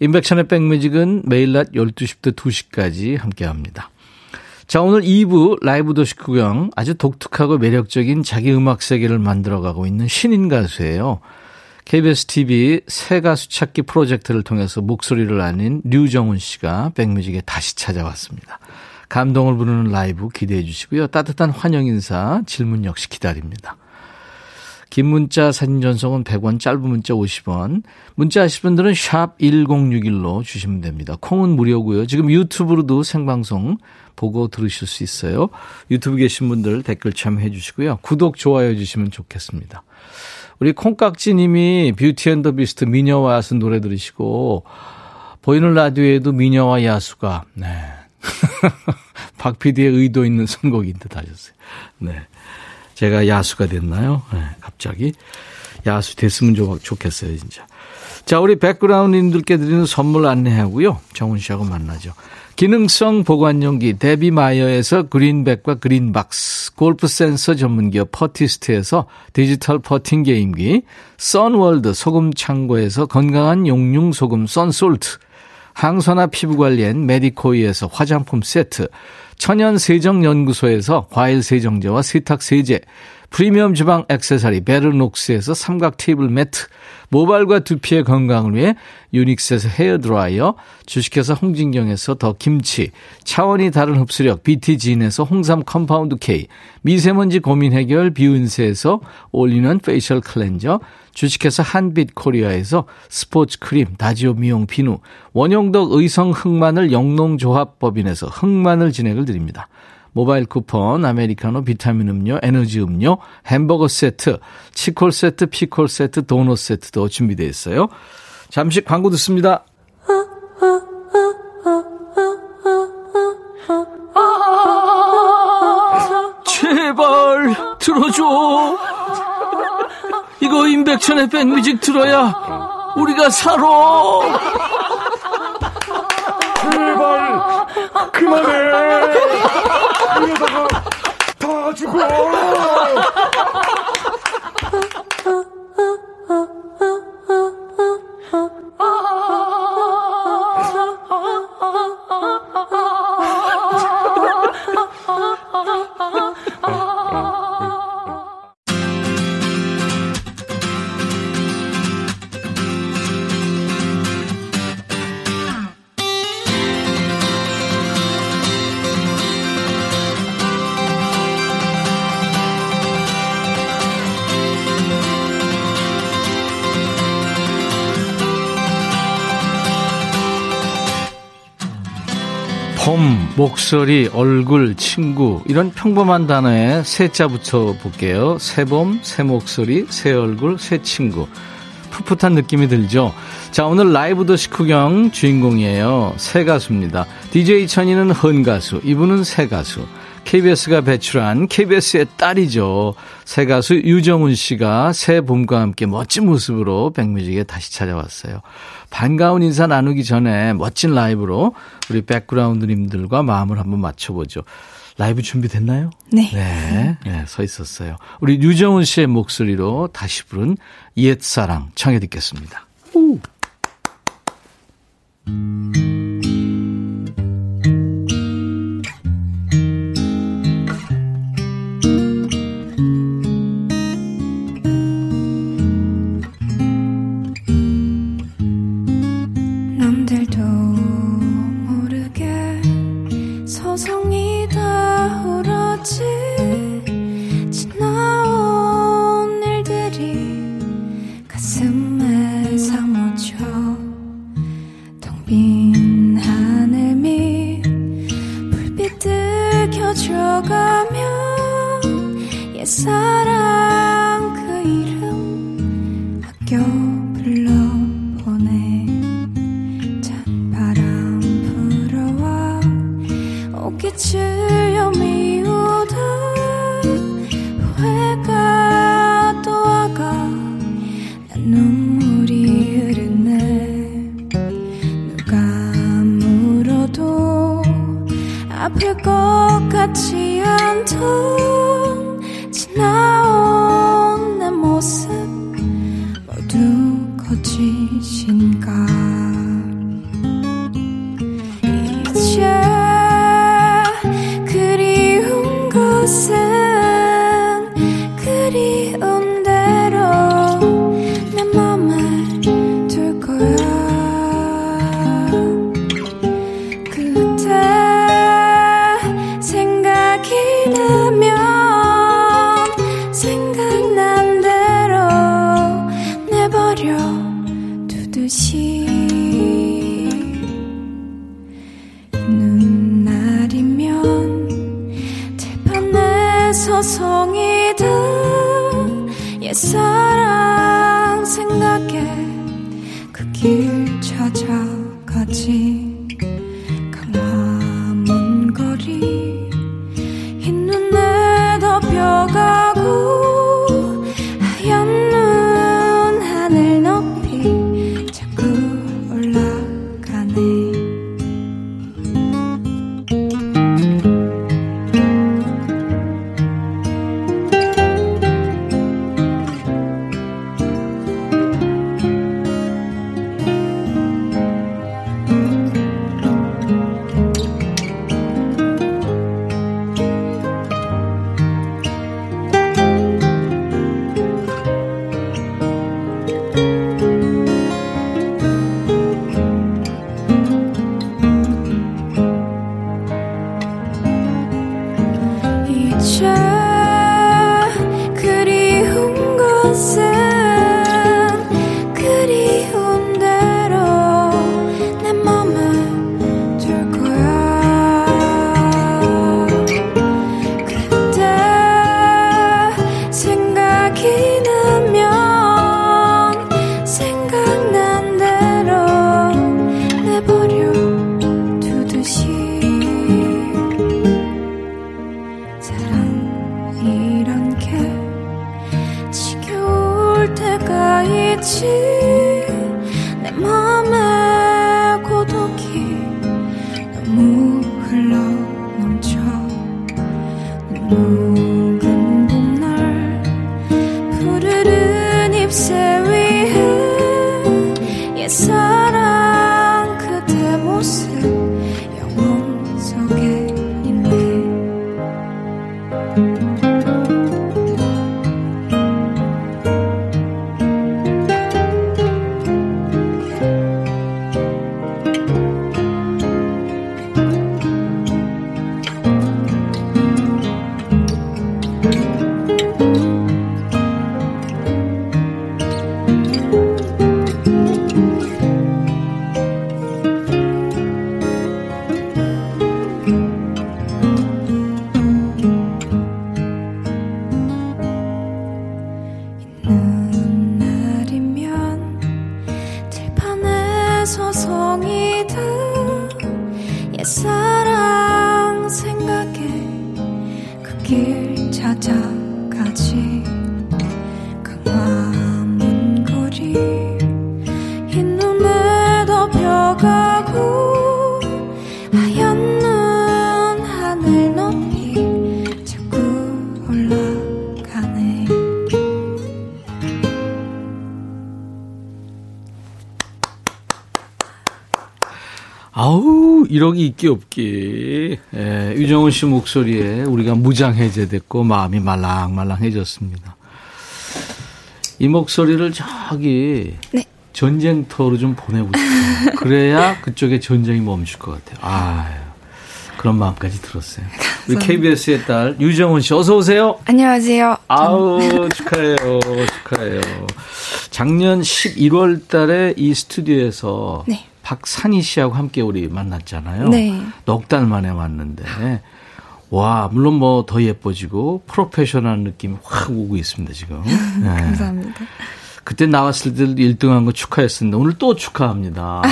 임백천의 백뮤직은 매일 낮 열두 시부터 두 시까지 함께합니다. 자, 오늘 이 부 라이브 도시 구경 아주 독특하고 매력적인 자기 음악 세계를 만들어가고 있는 신인 가수예요. 케이비에스 티비 새 가수 찾기 프로젝트를 통해서 목소리를 아닌 류정훈 씨가 백뮤직에 다시 찾아왔습니다. 감동을 부르는 라이브 기대해 주시고요. 따뜻한 환영 인사, 질문 역시 기다립니다. 긴 문자 사진 전송은 백 원, 짧은 문자 오십 원. 문자 하실 분들은 샵 일공육일로 주시면 됩니다. 콩은 무료고요. 지금 유튜브로도 생방송 보고 들으실 수 있어요. 유튜브 계신 분들 댓글 참여해 주시고요. 구독, 좋아요 주시면 좋겠습니다. 우리 콩깍지님이 뷰티앤더비스트 미녀와 야수 노래 들으시고 보이는 라디오에도 미녀와 야수가 네. 박피디의 의도 있는 선곡인 듯 하셨어요. 네, 제가 야수가 됐나요? 네, 갑자기 야수 됐으면 좋겠어요 진짜. 자, 우리 백그라운드님들께 드리는 선물 안내하고요. 정훈 씨하고 만나죠. 기능성 보관용기 데비마이어에서 그린백과 그린박스, 골프센서 전문기업 퍼티스트에서 디지털 퍼팅 게임기, 선월드 소금창고에서 건강한 용융소금 썬솔트, 항산화 피부관리엔 메디코이에서 화장품 세트, 천연세정연구소에서 과일세정제와 세탁세제, 프리미엄 주방 액세서리 베르녹스에서 삼각 테이블 매트, 모발과 두피의 건강을 위해 유닉스에서 헤어드라이어, 주식회사 홍진경에서 더 김치, 차원이 다른 흡수력 비티진에서 홍삼 컴파운드 K, 미세먼지 고민 해결 비운세에서 올리는 페이셜 클렌저, 주식회사 한빛코리아에서 스포츠 크림 다지오 미용 비누, 원용덕 의성 흑마늘 영농조합법인에서 흑마늘 진행을 드립니다. 모바일 쿠폰, 아메리카노, 비타민 음료, 에너지 음료, 햄버거 세트, 치콜 세트, 피콜 세트, 도넛 세트도 준비되어 있어요. 잠시 광고 듣습니다. 제발 들어줘. 이거 임백천의 백뮤직 들어야 우리가 살아. 제발 그만해. 이러다가 다 죽어. 목소리, 얼굴, 친구 이런 평범한 단어에 새자 붙여볼게요. 새봄, 새목소리, 새얼굴, 새친구 풋풋한 느낌이 들죠. 자, 오늘 라이브 더 식후경 주인공이에요. 새 가수입니다. 디제이 천이는 헌 가수, 이분은 새 가수. 케이비에스가 배출한 케이비에스의 딸이죠. 새 가수 류정훈 씨가 새 봄과 함께 멋진 모습으로 백뮤직에 다시 찾아왔어요. 반가운 인사 나누기 전에 멋진 라이브로 우리 백그라운드님들과 마음을 한번 맞춰보죠. 라이브 준비됐나요? 네. 네, 네, 서 있었어요. 우리 류정훈 씨의 목소리로 다시 부른 옛사랑 청해 듣겠습니다. 오. 서성이든 옛사랑 생각에 그 길 찾아가지. 강화문 거리 흰 눈에 덮여가고 하얀 눈 하늘 높이 자꾸 올라가네. 이러기 있기 없기. 예, 유정훈 씨 목소리에 우리가 무장해제됐고 마음이 말랑말랑해졌습니다. 이 목소리를 저기 네. 전쟁터로 좀 보내고 싶어요. 그래야 그쪽에 전쟁이 멈출 것 같아요. 아유, 그런 마음까지 들었어요. 우리 케이비에스의 딸 류정훈 씨 어서 오세요. 안녕하세요. 아우 축하해요. 축하해요. 작년 십일월 달에 이 스튜디오에서 네. 박산희 씨하고 함께 우리 만났잖아요. 네. 넉 달 만에 왔는데 와 물론 뭐 더 예뻐지고 프로페셔널한 느낌이 확 오고 있습니다 지금. 네. 감사합니다. 그때 나왔을 때 일 등 한 거 축하했었는데 오늘 또 축하합니다.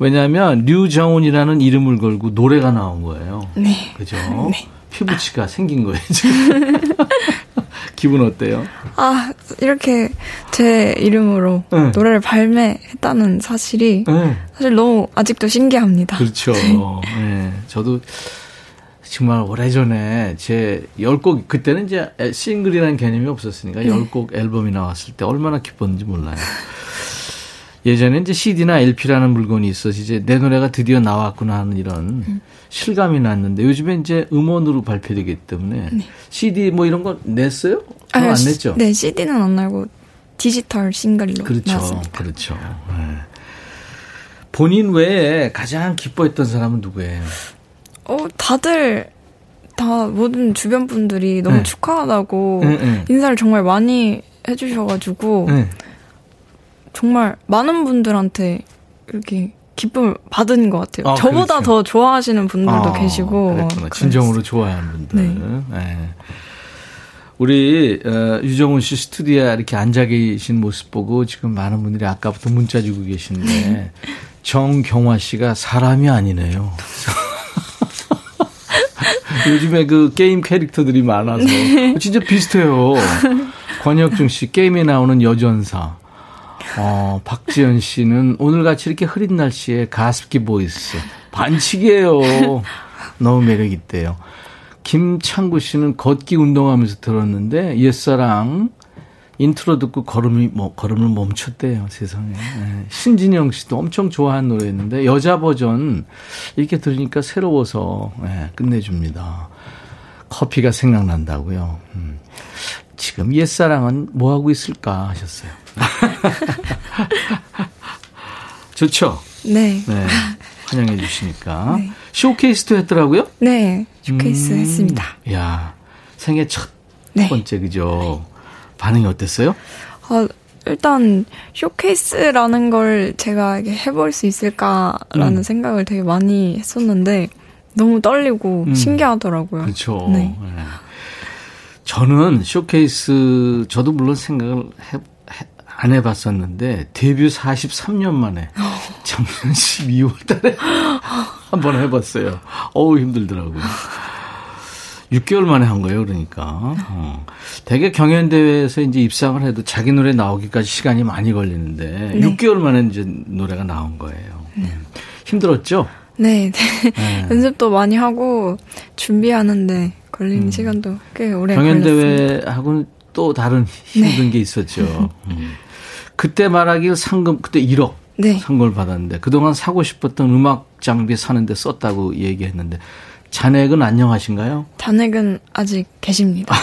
왜냐하면 류정훈이라는 이름을 걸고 노래가 나온 거예요. 네. 그죠? 네. 피부치가 생긴 거예요 지금. 기분 어때요? 아 이렇게 제 이름으로 네. 노래를 발매했다는 사실이 네. 사실 너무 아직도 신기합니다. 그렇죠. 네. 저도 정말 오래전에 제 열 곡 그때는 이제 싱글이라는 개념이 없었으니까 네. 열 곡 앨범이 나왔을 때 얼마나 기뻤는지 몰라요. 예전에 이제 씨디나 엘피라는 물건이 있어서 이제 내 노래가 드디어 나왔구나 하는 이런 음. 실감이 났는데 요즘에 이제 음원으로 발표되기 때문에 네. 씨디 뭐 이런 거 냈어요? 아, 안 시, 냈죠? 네, 씨디는 안 나고 디지털 싱글로 그렇죠, 나왔습니다. 그렇죠. 네. 본인 외에 가장 기뻐했던 사람은 누구예요? 어, 다들 다 모든 주변 분들이 너무 네. 축하하다고 네, 네. 인사를 정말 많이 해주셔가지고 네. 정말 많은 분들한테 이렇게 기쁨을 받은 것 같아요. 아, 저보다 그렇죠. 더 좋아하시는 분들도 아, 계시고. 그랬구나. 진정으로 좋아하는 분들. 네. 네. 우리 어, 유정훈 씨 스튜디오에 이렇게 앉아 계신 모습 보고 지금 많은 분들이 아까부터 문자 주고 계신데 정경화 씨가 사람이 아니네요. 요즘에 그 게임 캐릭터들이 많아서 진짜 비슷해요. 권혁중 씨 게임에 나오는 여전사. 어, 박지연 씨는 오늘같이 이렇게 흐린 날씨에 가습기 보이스. 반칙이에요. 너무 매력 있대요. 김창구 씨는 걷기 운동하면서 들었는데 옛사랑 인트로 듣고 걸음이, 뭐, 걸음을 멈췄대요. 세상에. 네. 신진영 씨도 엄청 좋아하는 노래였는데 여자 버전 이렇게 들으니까 새로워서 네, 끝내줍니다. 커피가 생각난다고요. 음. 지금 옛사랑은 뭐하고 있을까 하셨어요. 좋죠? 네. 네. 환영해 주시니까. 네. 쇼케이스도 했더라고요? 네. 쇼케이스 음, 했습니다. 이야, 생애 첫 네. 번째 그죠? 반응이 어땠어요? 어, 일단 쇼케이스라는 걸 제가 해볼 수 있을까라는 음. 생각을 되게 많이 했었는데 너무 떨리고 음. 신기하더라고요. 그렇죠. 네. 네. 저는 쇼케이스 저도 물론 생각을 해, 해, 안 해봤었는데 데뷔 사십삼 년 만에 작년 십이월 달에 한번 해봤어요. 어우 힘들더라고요. 육 개월 만에 한 거예요. 그러니까 어. 되게 경연대회에서 이제 입상을 해도 자기 노래 나오기까지 시간이 많이 걸리는데 네. 육 개월 만에 이제 노래가 나온 거예요. 네. 음. 힘들었죠? 네, 네. 네. 연습도 많이 하고 준비하는데 걸리는 음. 시간도 꽤 오래 걸렸습니다. 경연대회하고는 또 다른 힘든 네. 게 있었죠. 음. 그때 말하길 상금 그때 일억 네. 상금을 받았는데 그동안 사고 싶었던 음악 장비 사는데 썼다고 얘기했는데 잔액은 안녕하신가요? 잔액은 아직 계십니다.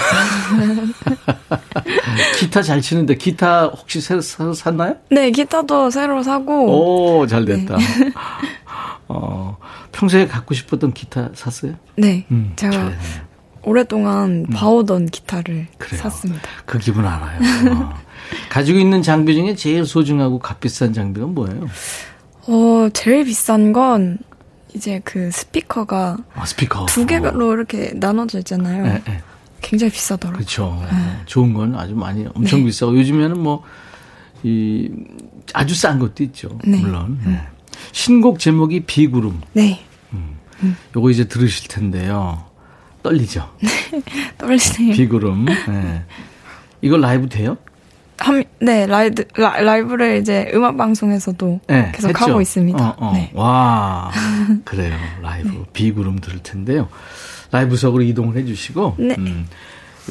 기타 잘 치는데 기타 혹시 새로, 새로 샀나요? 네, 기타도 새로 사고. 오, 잘 됐다. 네. 어, 평소에 갖고 싶었던 기타 샀어요? 네, 음, 제가 잘했네. 오랫동안 봐오던 음. 기타를 그래요. 샀습니다. 그 기분 알아요. 어. 가지고 있는 장비 중에 제일 소중하고 값비싼 장비가 뭐예요? 어, 제일 비싼 건 이제 그 스피커가 아, 스피커. 두 개로 이렇게 나눠져 있잖아요. 네, 네. 굉장히 비싸더라고요. 그렇죠. 네. 좋은 건 아주 많이 엄청 네. 비싸고 요즘에는 뭐 이 아주 싼 것도 있죠. 네. 물론 네. 네. 신곡 제목이 비구름. 네. 음. 음. 요거 이제 들으실 텐데요. 떨리죠. 네, 떨리네요. 비구름. 네. 이거 라이브 돼요? 한, 네, 라이드, 라, 라이브를 이제 음악방송에서도 네, 계속 했죠? 하고 있습니다. 어, 어. 네. 와, 그래요. 라이브. 네. 비구름 들을 텐데요. 라이브석으로 이동을 해 주시고, 네. 음,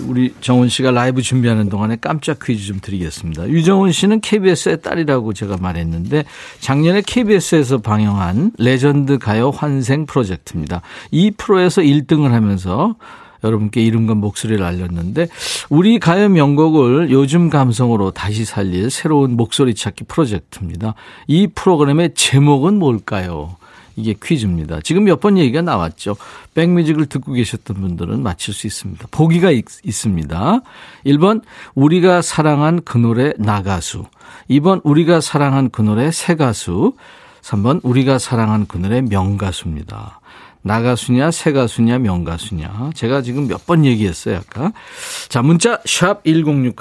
우리 정훈 씨가 라이브 준비하는 동안에 깜짝 퀴즈 좀 드리겠습니다. 유정훈 씨는 케이비에스의 딸이라고 제가 말했는데, 작년에 케이비에스에서 방영한 레전드 가요 환생 프로젝트입니다. 이 프로에서 일 등을 하면서, 여러분께 이름과 목소리를 알렸는데 우리 가요 명곡을 요즘 감성으로 다시 살릴 새로운 목소리 찾기 프로젝트입니다. 이 프로그램의 제목은 뭘까요? 이게 퀴즈입니다. 지금 몇 번 얘기가 나왔죠. 백뮤직을 듣고 계셨던 분들은 맞힐 수 있습니다. 보기가 있, 있습니다. 일 번 우리가 사랑한 그 노래 나가수, 이 번 우리가 사랑한 그 노래 새 가수, 삼 번 우리가 사랑한 그 노래 명가수입니다. 나가수냐 새 가수냐 명가수냐 제가 지금 몇 번 얘기했어요 아까. 자 문자 샵 일공육일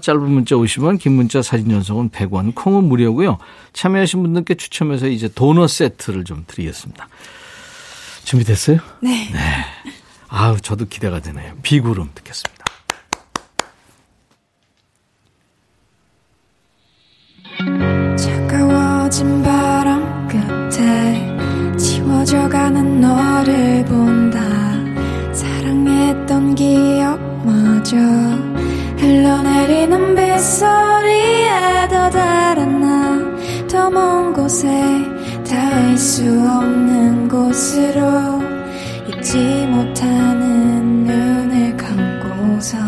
짧은 문자 오십 원 긴 문자 사진 전송은 백 원 콩은 무료고요. 참여하신 분들께 추첨해서 이제 도넛 세트를 좀 드리겠습니다. 준비됐어요? 네. 네. 아우 저도 기대가 되네요. 비구름 듣겠습니다. 차가워진 바람 끝에 지워져가는 너를 본다. 사랑했던 기억마저 흘러내리는 빗소리에 더 다른 나 더 먼 곳에 닿을 수 없는 곳으로 잊지 못하는 눈을 감고서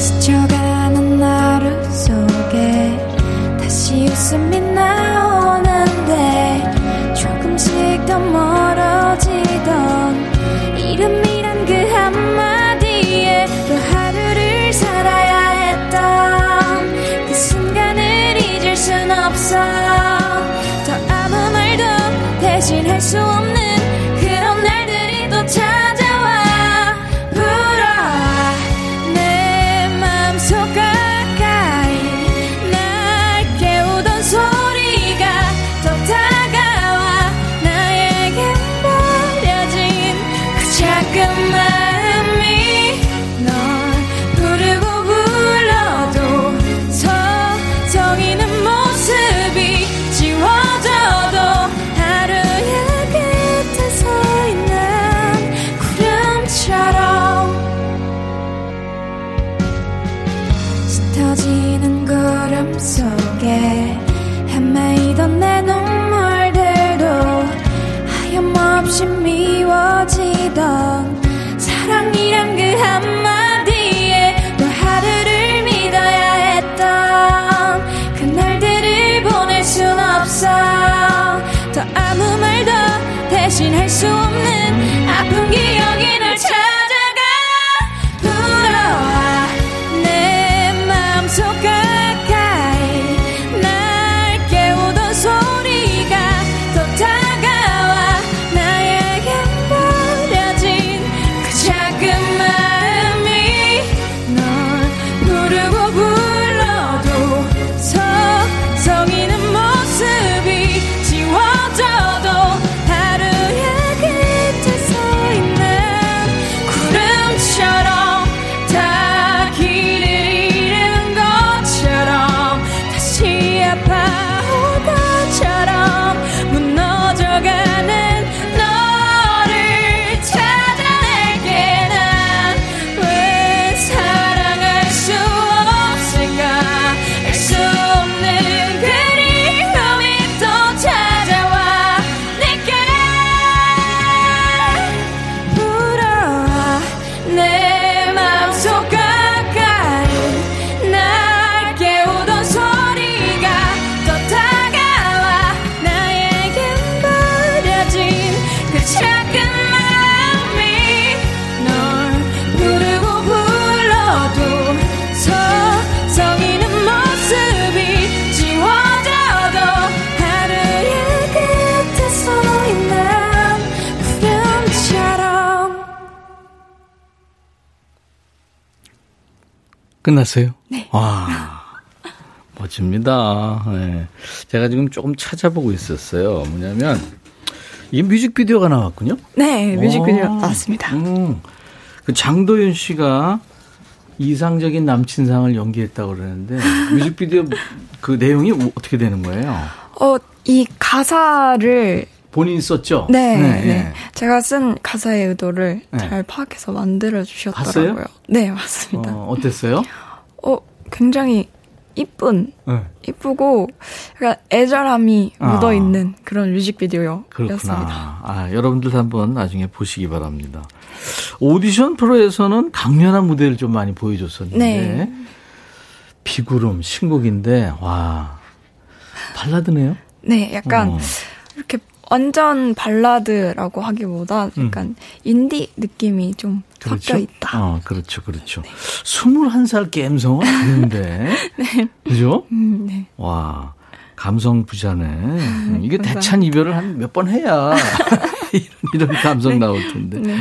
스쳐가는 하루 속에 다시 웃음이 나오는데 조금씩 더 멀어지던 이름이란 그 한마디에 또 하루를 살아야 했던 그 순간을 잊을 순 없어. 더 아무 말도 대신할 수 없는 그런 날들이 또 찾아와. 끝났어요? 네. 와, 멋집니다. 네. 제가 지금 조금 찾아보고 있었어요. 뭐냐면 이 뮤직비디오가 나왔군요. 네, 뮤직비디오 나왔습니다. 음, 그 장도윤 씨가 이상적인 남친상을 연기했다고 그러는데 뮤직비디오 그 내용이 어떻게 되는 거예요? 어, 이 가사를 본인이 썼죠? 네, 네, 네. 제가 쓴 가사의 의도를 네. 잘 파악해서 만들어주셨더라고요. 봤어요? 네, 맞습니다. 어, 어땠어요? 어, 굉장히 이쁜, 네. 이쁘고 약간 애절함이 아. 묻어있는 그런 뮤직비디오였습니다. 그렇구나. 아, 여러분들도 한번 나중에 보시기 바랍니다. 오디션 프로에서는 강렬한 무대를 좀 많이 보여줬었는데 네. 비구름 신곡인데 와 발라드네요? 네, 약간 어. 이렇게 완전 발라드라고 하기보다 약간 음. 인디 느낌이 좀 그렇죠? 섞여 있다. 어, 그렇죠, 그렇죠. 네. 스물한 살 갬성은 아닌데. 네. 그죠? 음, 네. 와, 감성 부자네. 이게 대찬 이별을 한 몇 번 해야 이런, 이런 감성 네. 나올 텐데. 네.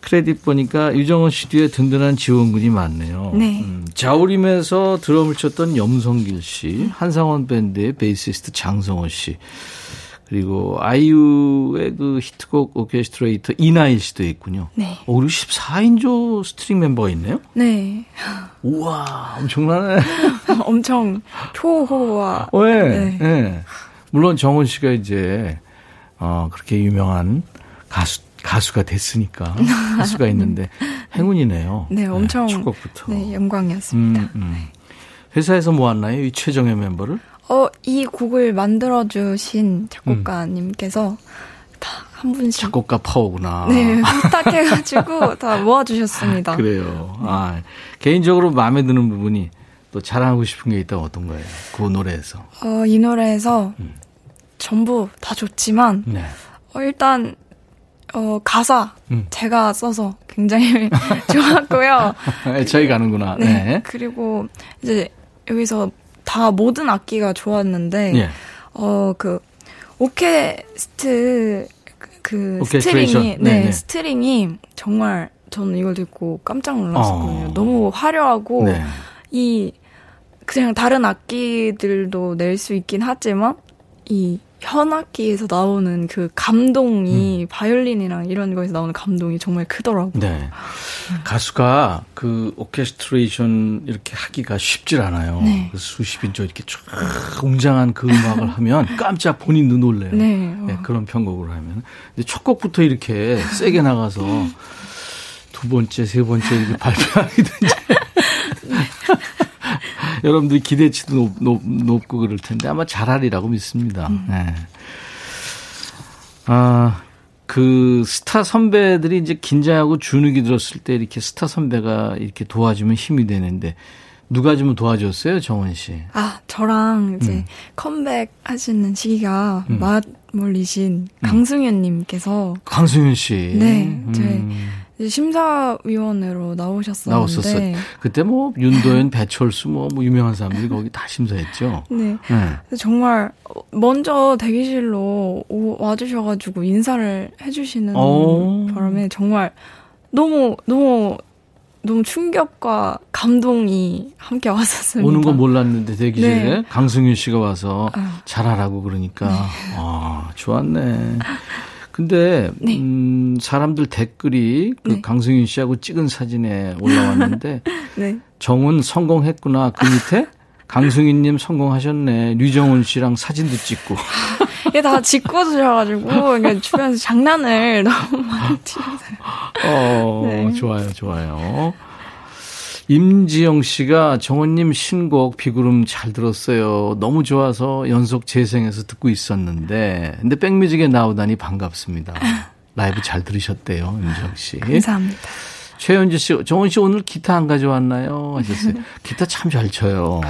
크레딧 보니까 유정원 씨 뒤에 든든한 지원군이 많네요. 네. 음, 자우림에서 드럼을 쳤던 염성길 씨, 한상원 밴드의 베이시스트 장성호 씨, 그리고 아이유의 그 히트곡 오케스트레이터 이나일 씨도 있군요. 네. 어, 그리고 십사 인조 스트링 멤버가 있네요? 네. 우와, 엄청나네. 엄청 초호화. 네. 네. 네. 물론 정원 씨가 이제 어, 그렇게 유명한 가수 가수가 됐으니까 가수가 있는데 행운이네요. 네, 엄청 네, 축곡부터. 네, 영광이었습니다. 음, 음. 회사에서 모았나요? 이 최정예 멤버를? 어, 이 곡을 만들어주신 작곡가님께서 음. 다 한 분씩 작곡가 파워구나. 네, 부탁해가지고 다 모아주셨습니다. 그래요. 네. 아, 개인적으로 마음에 드는 부분이 또 자랑하고 싶은 게 있다면 어떤 거예요? 그 노래에서? 어, 이 노래에서 음. 전부 다 좋지만 네. 어, 일단 어, 가사 음. 제가 써서 굉장히 좋았고요. 애착이 가는구나. 네. 네. 그리고 이제 여기서 다 모든 악기가 좋았는데 예. 어, 그 오케스트 그 스트링이 네, 스트링이 정말 저는 이걸 듣고 깜짝 놀랐었거든요. 어. 너무 화려하고 네. 이 그냥 다른 악기들도 낼 수 있긴 하지만 이 현악기에서 나오는 그 감동이 음. 바이올린이랑 이런 거에서 나오는 감동이 정말 크더라고요. 네. 가수가 그 오케스트레이션 이렇게 하기가 쉽질 않아요. 네. 그래서 수십인조 이렇게 쫙 웅장한 그 음악을 하면 깜짝 본인도 놀래요. 네. 어. 네, 그런 편곡으로 하면. 근데 첫 곡부터 이렇게 세게 나가서 두 번째, 세 번째 이렇게 발표하기든지. 여러분들이 기대치도 높, 높, 높고 그럴 텐데 아마 잘하리라고 믿습니다. 음. 네. 아, 그 스타 선배들이 이제 긴장하고 주눅이 들었을 때 이렇게 스타 선배가 이렇게 도와주면 힘이 되는데 누가 좀 도와줬어요, 정원 씨? 아, 저랑 이제 음. 컴백 하시는 시기가 음. 맞물리신 강승현님께서 음. 강승현 씨, 네, 음. 제. 심사위원으로 나오셨었는데 나왔었어요. 그때 뭐 윤도현, 배철수 뭐, 뭐 유명한 사람들이 거기 다 심사했죠. 네. 네. 정말 먼저 대기실로 와주셔가지고 인사를 해주시는 오. 바람에 정말 너무 너무 너무 충격과 감동이 함께 왔었습니다. 오는 거 몰랐는데 대기실에 네. 강승윤 씨가 와서 아. 잘하라고 그러니까 네. 아, 좋았네. 근데 네. 음, 사람들 댓글이 그 네. 강승윤 씨하고 찍은 사진에 올라왔는데 네. 정훈 성공했구나. 그 밑에 강승윤님 성공하셨네. 류정훈 씨랑 사진도 찍고. 이게 다 짓고 주셔가지고 그러니까 주변에서 장난을 너무 많이 치면서요. 어, 네. 좋아요, 좋아요. 임지영 씨가 정원님 신곡 비구름 잘 들었어요. 너무 좋아서 연속 재생해서 듣고 있었는데 근데 백뮤직에 나오다니 반갑습니다. 라이브 잘 들으셨대요. 임지영 씨. 감사합니다. 최현주 씨. 정원 씨 오늘 기타 안 가져왔나요? 하셨어요. 기타 참 잘 쳐요.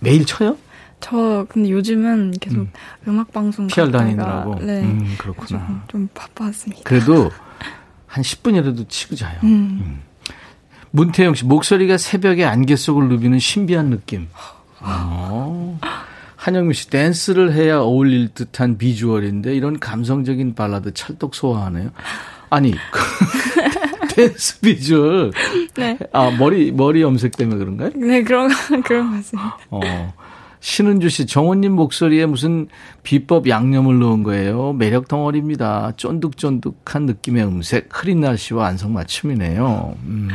매일 쳐요? 저 근데 요즘은 계속 음. 음악방송 피알 다니느라고. 네. 음, 그렇구나. 좀 바빴습니다. 그래도 한 십 분이라도 치고 자요. 음. 음. 문태영 씨, 목소리가 새벽에 안개 속을 누비는 신비한 느낌. 아. 한영미 씨, 댄스를 해야 어울릴 듯한 비주얼인데 이런 감성적인 발라드 찰떡 소화하네요. 아니, 댄스 비주얼. 네. 아, 머리, 머리 염색 때문에 그런가요? 네, 그런, 그런 것 같습니다. 어. 신은주 씨, 정원님 목소리에 무슨 비법 양념을 넣은 거예요. 매력 덩어리입니다. 쫀득쫀득한 느낌의 음색, 흐린 날씨와 안성맞춤이네요. 음.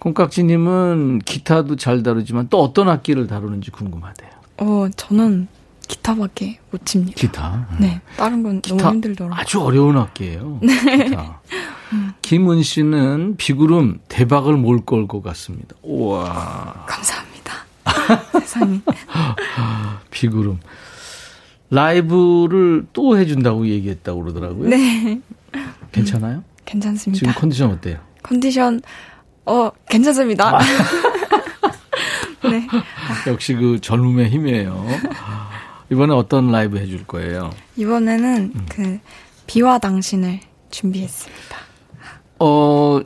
콩깍지님은 기타도 잘 다루지만 또 어떤 악기를 다루는지 궁금하대요. 어, 저는 기타밖에 못 칩니다. 기타? 음. 네, 다른 건 기타, 너무 힘들더라고요. 아주 어려운 악기예요. 네. 기타. 음. 김은 씨는 비구름 대박을 몰 걸고 같습니다. 우와. 감사합니다. 세상에. 비구름. 라이브를 또 해준다고 얘기했다고 그러더라고요. 네. 괜찮아요? 음, 괜찮습니다. 지금 컨디션 어때요? 컨디션, 어, 괜찮습니다. 아. 네. 역시 그 젊음의 힘이에요. 이번에 어떤 라이브 해줄 거예요? 이번에는 음. 그, 비와 당신을 준비했습니다. 어,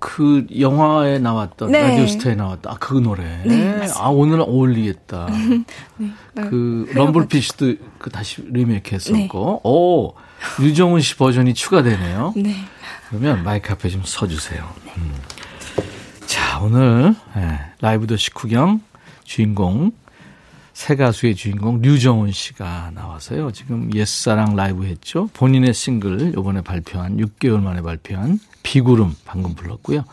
그 영화에 나왔던, 네. 라디오스타에 나왔던, 아, 그 노래. 네, 맞습니다. 아, 오늘은 어울리겠다. 네, 그 럼블피쉬도 그 다시 리메이크했었고, 네. 오, 류정훈 씨 버전이 추가되네요. 네. 그러면 마이크 앞에 좀 서주세요. 네. 음. 자, 오늘 네, 라이브 도시 구경 주인공, 새 가수의 주인공 류정훈 씨가 나와서요. 지금 옛사랑 라이브 했죠. 본인의 싱글 이번에 발표한, 육 개월 만에 발표한 비구름 방금 불렀고요.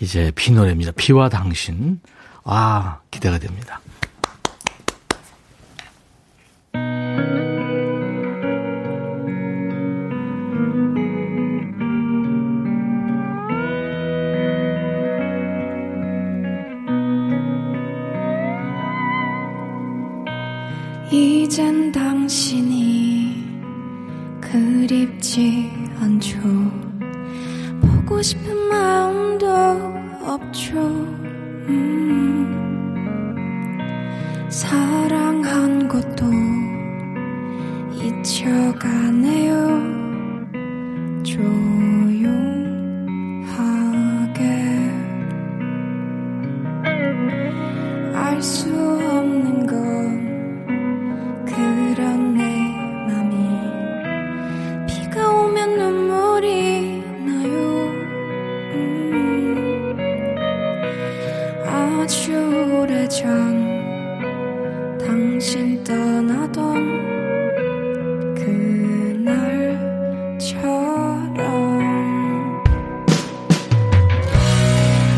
이제 비 노래입니다. 비와 당신. 아, 기대가 됩니다. 이젠 당신이 그립지 않죠. 보고 싶은 마음도 없죠. 음, 사랑한 것도 잊혀가네요. 조용하게 알 수 없는 것 그런 내 맘이 비가 오면 눈물이 나요. 음, 아주 오래전 당신 떠나던 그날처럼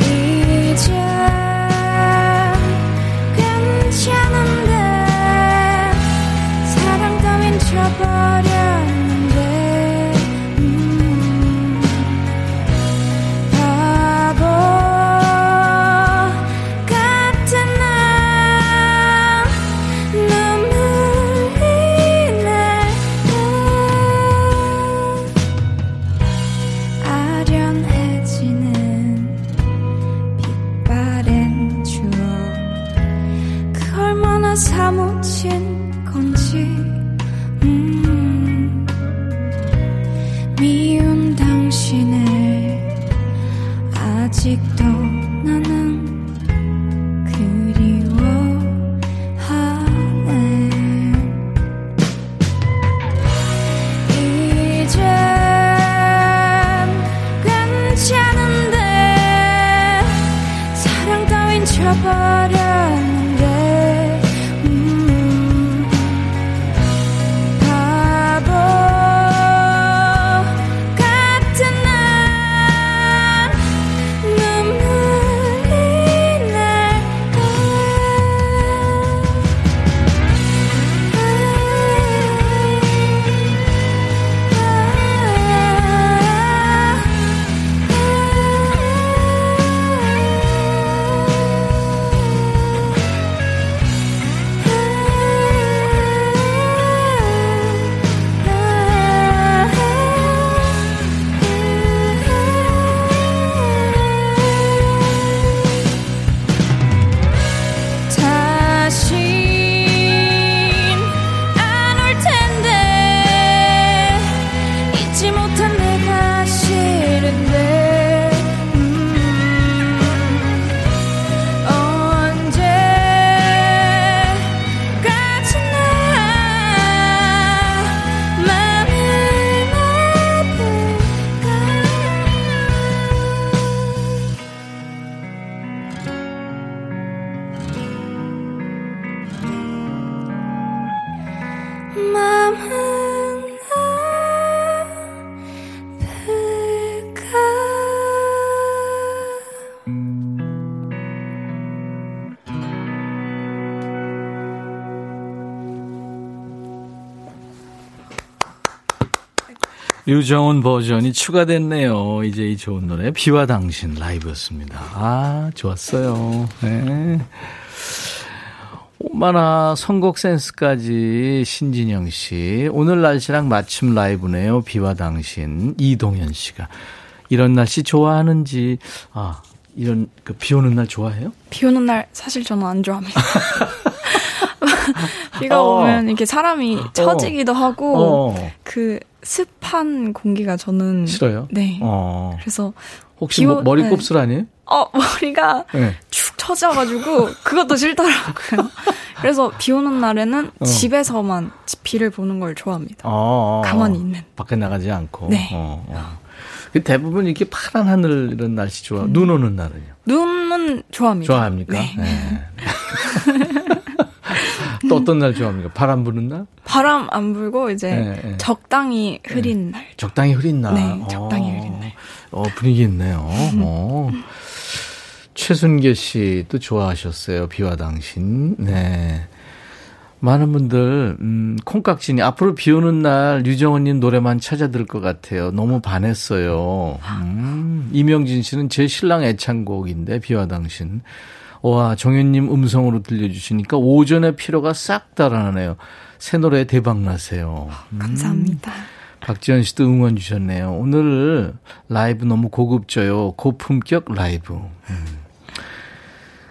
이제 괜찮은 버렸는데 음, 바보 같은 나 눈물이 날때 아련해지는 빛바랜 추억 그 얼마나 사무친 건지 미운 당신을 아직도 나는 그리워하네. 이젠 괜찮은데 사랑 따윈 쳐버려. 류정훈 버전이 추가됐네요. 이제 이 좋은 노래 비와 당신 라이브였습니다. 아 좋았어요. 네. 오마나 선곡 센스까지 신진영 씨. 오늘 날씨랑 마침 라이브네요. 비와 당신. 이동현 씨가 이런 날씨 좋아하는지. 아 이런 그 비 오는 날 좋아해요? 비 오는 날 사실 저는 안 좋아합니다. 비가 어. 오면 이렇게 사람이 처지기도 어. 하고 어. 그 습한 공기가 저는 싫어요. 네. 어. 그래서 혹시 기호, 뭐, 머리 네. 곱슬 아니에요? 어 머리가 네. 축 처져가지고 그것도 싫더라고요. 그래서 비 오는 날에는 어. 집에서만 비를 보는 걸 좋아합니다. 어, 어, 가만히 있는. 밖에 나가지 않고. 네. 어, 어. 대부분 이렇게 파란 하늘 이런 날씨 좋아. 음. 눈 오는 날은요? 눈은 좋아합니다. 좋아합니까? 네. 네. 또 어떤 날 좋아합니까? 바람 부는 날? 바람 안 불고 이제 네, 네. 적당히 흐린 네. 날. 적당히 흐린 날. 네, 적당히 오. 흐린 날. 어, 분위기 있네요. 어. 최순계 씨도 좋아하셨어요. 비와 당신. 네. 많은 분들 음, 콩깍지니 앞으로 비 오는 날 류정원님 노래만 찾아 들을 것 같아요. 너무 반했어요. 음, 이명진 씨는 제 신랑 애창곡인데 비와 당신. 와 정현님 음성으로 들려주시니까 오전의 피로가 싹 달아나네요. 새 노래 대박나세요. 음. 감사합니다. 박지현 씨도 응원 주셨네요. 오늘 라이브 너무 고급져요. 고품격 라이브. 음.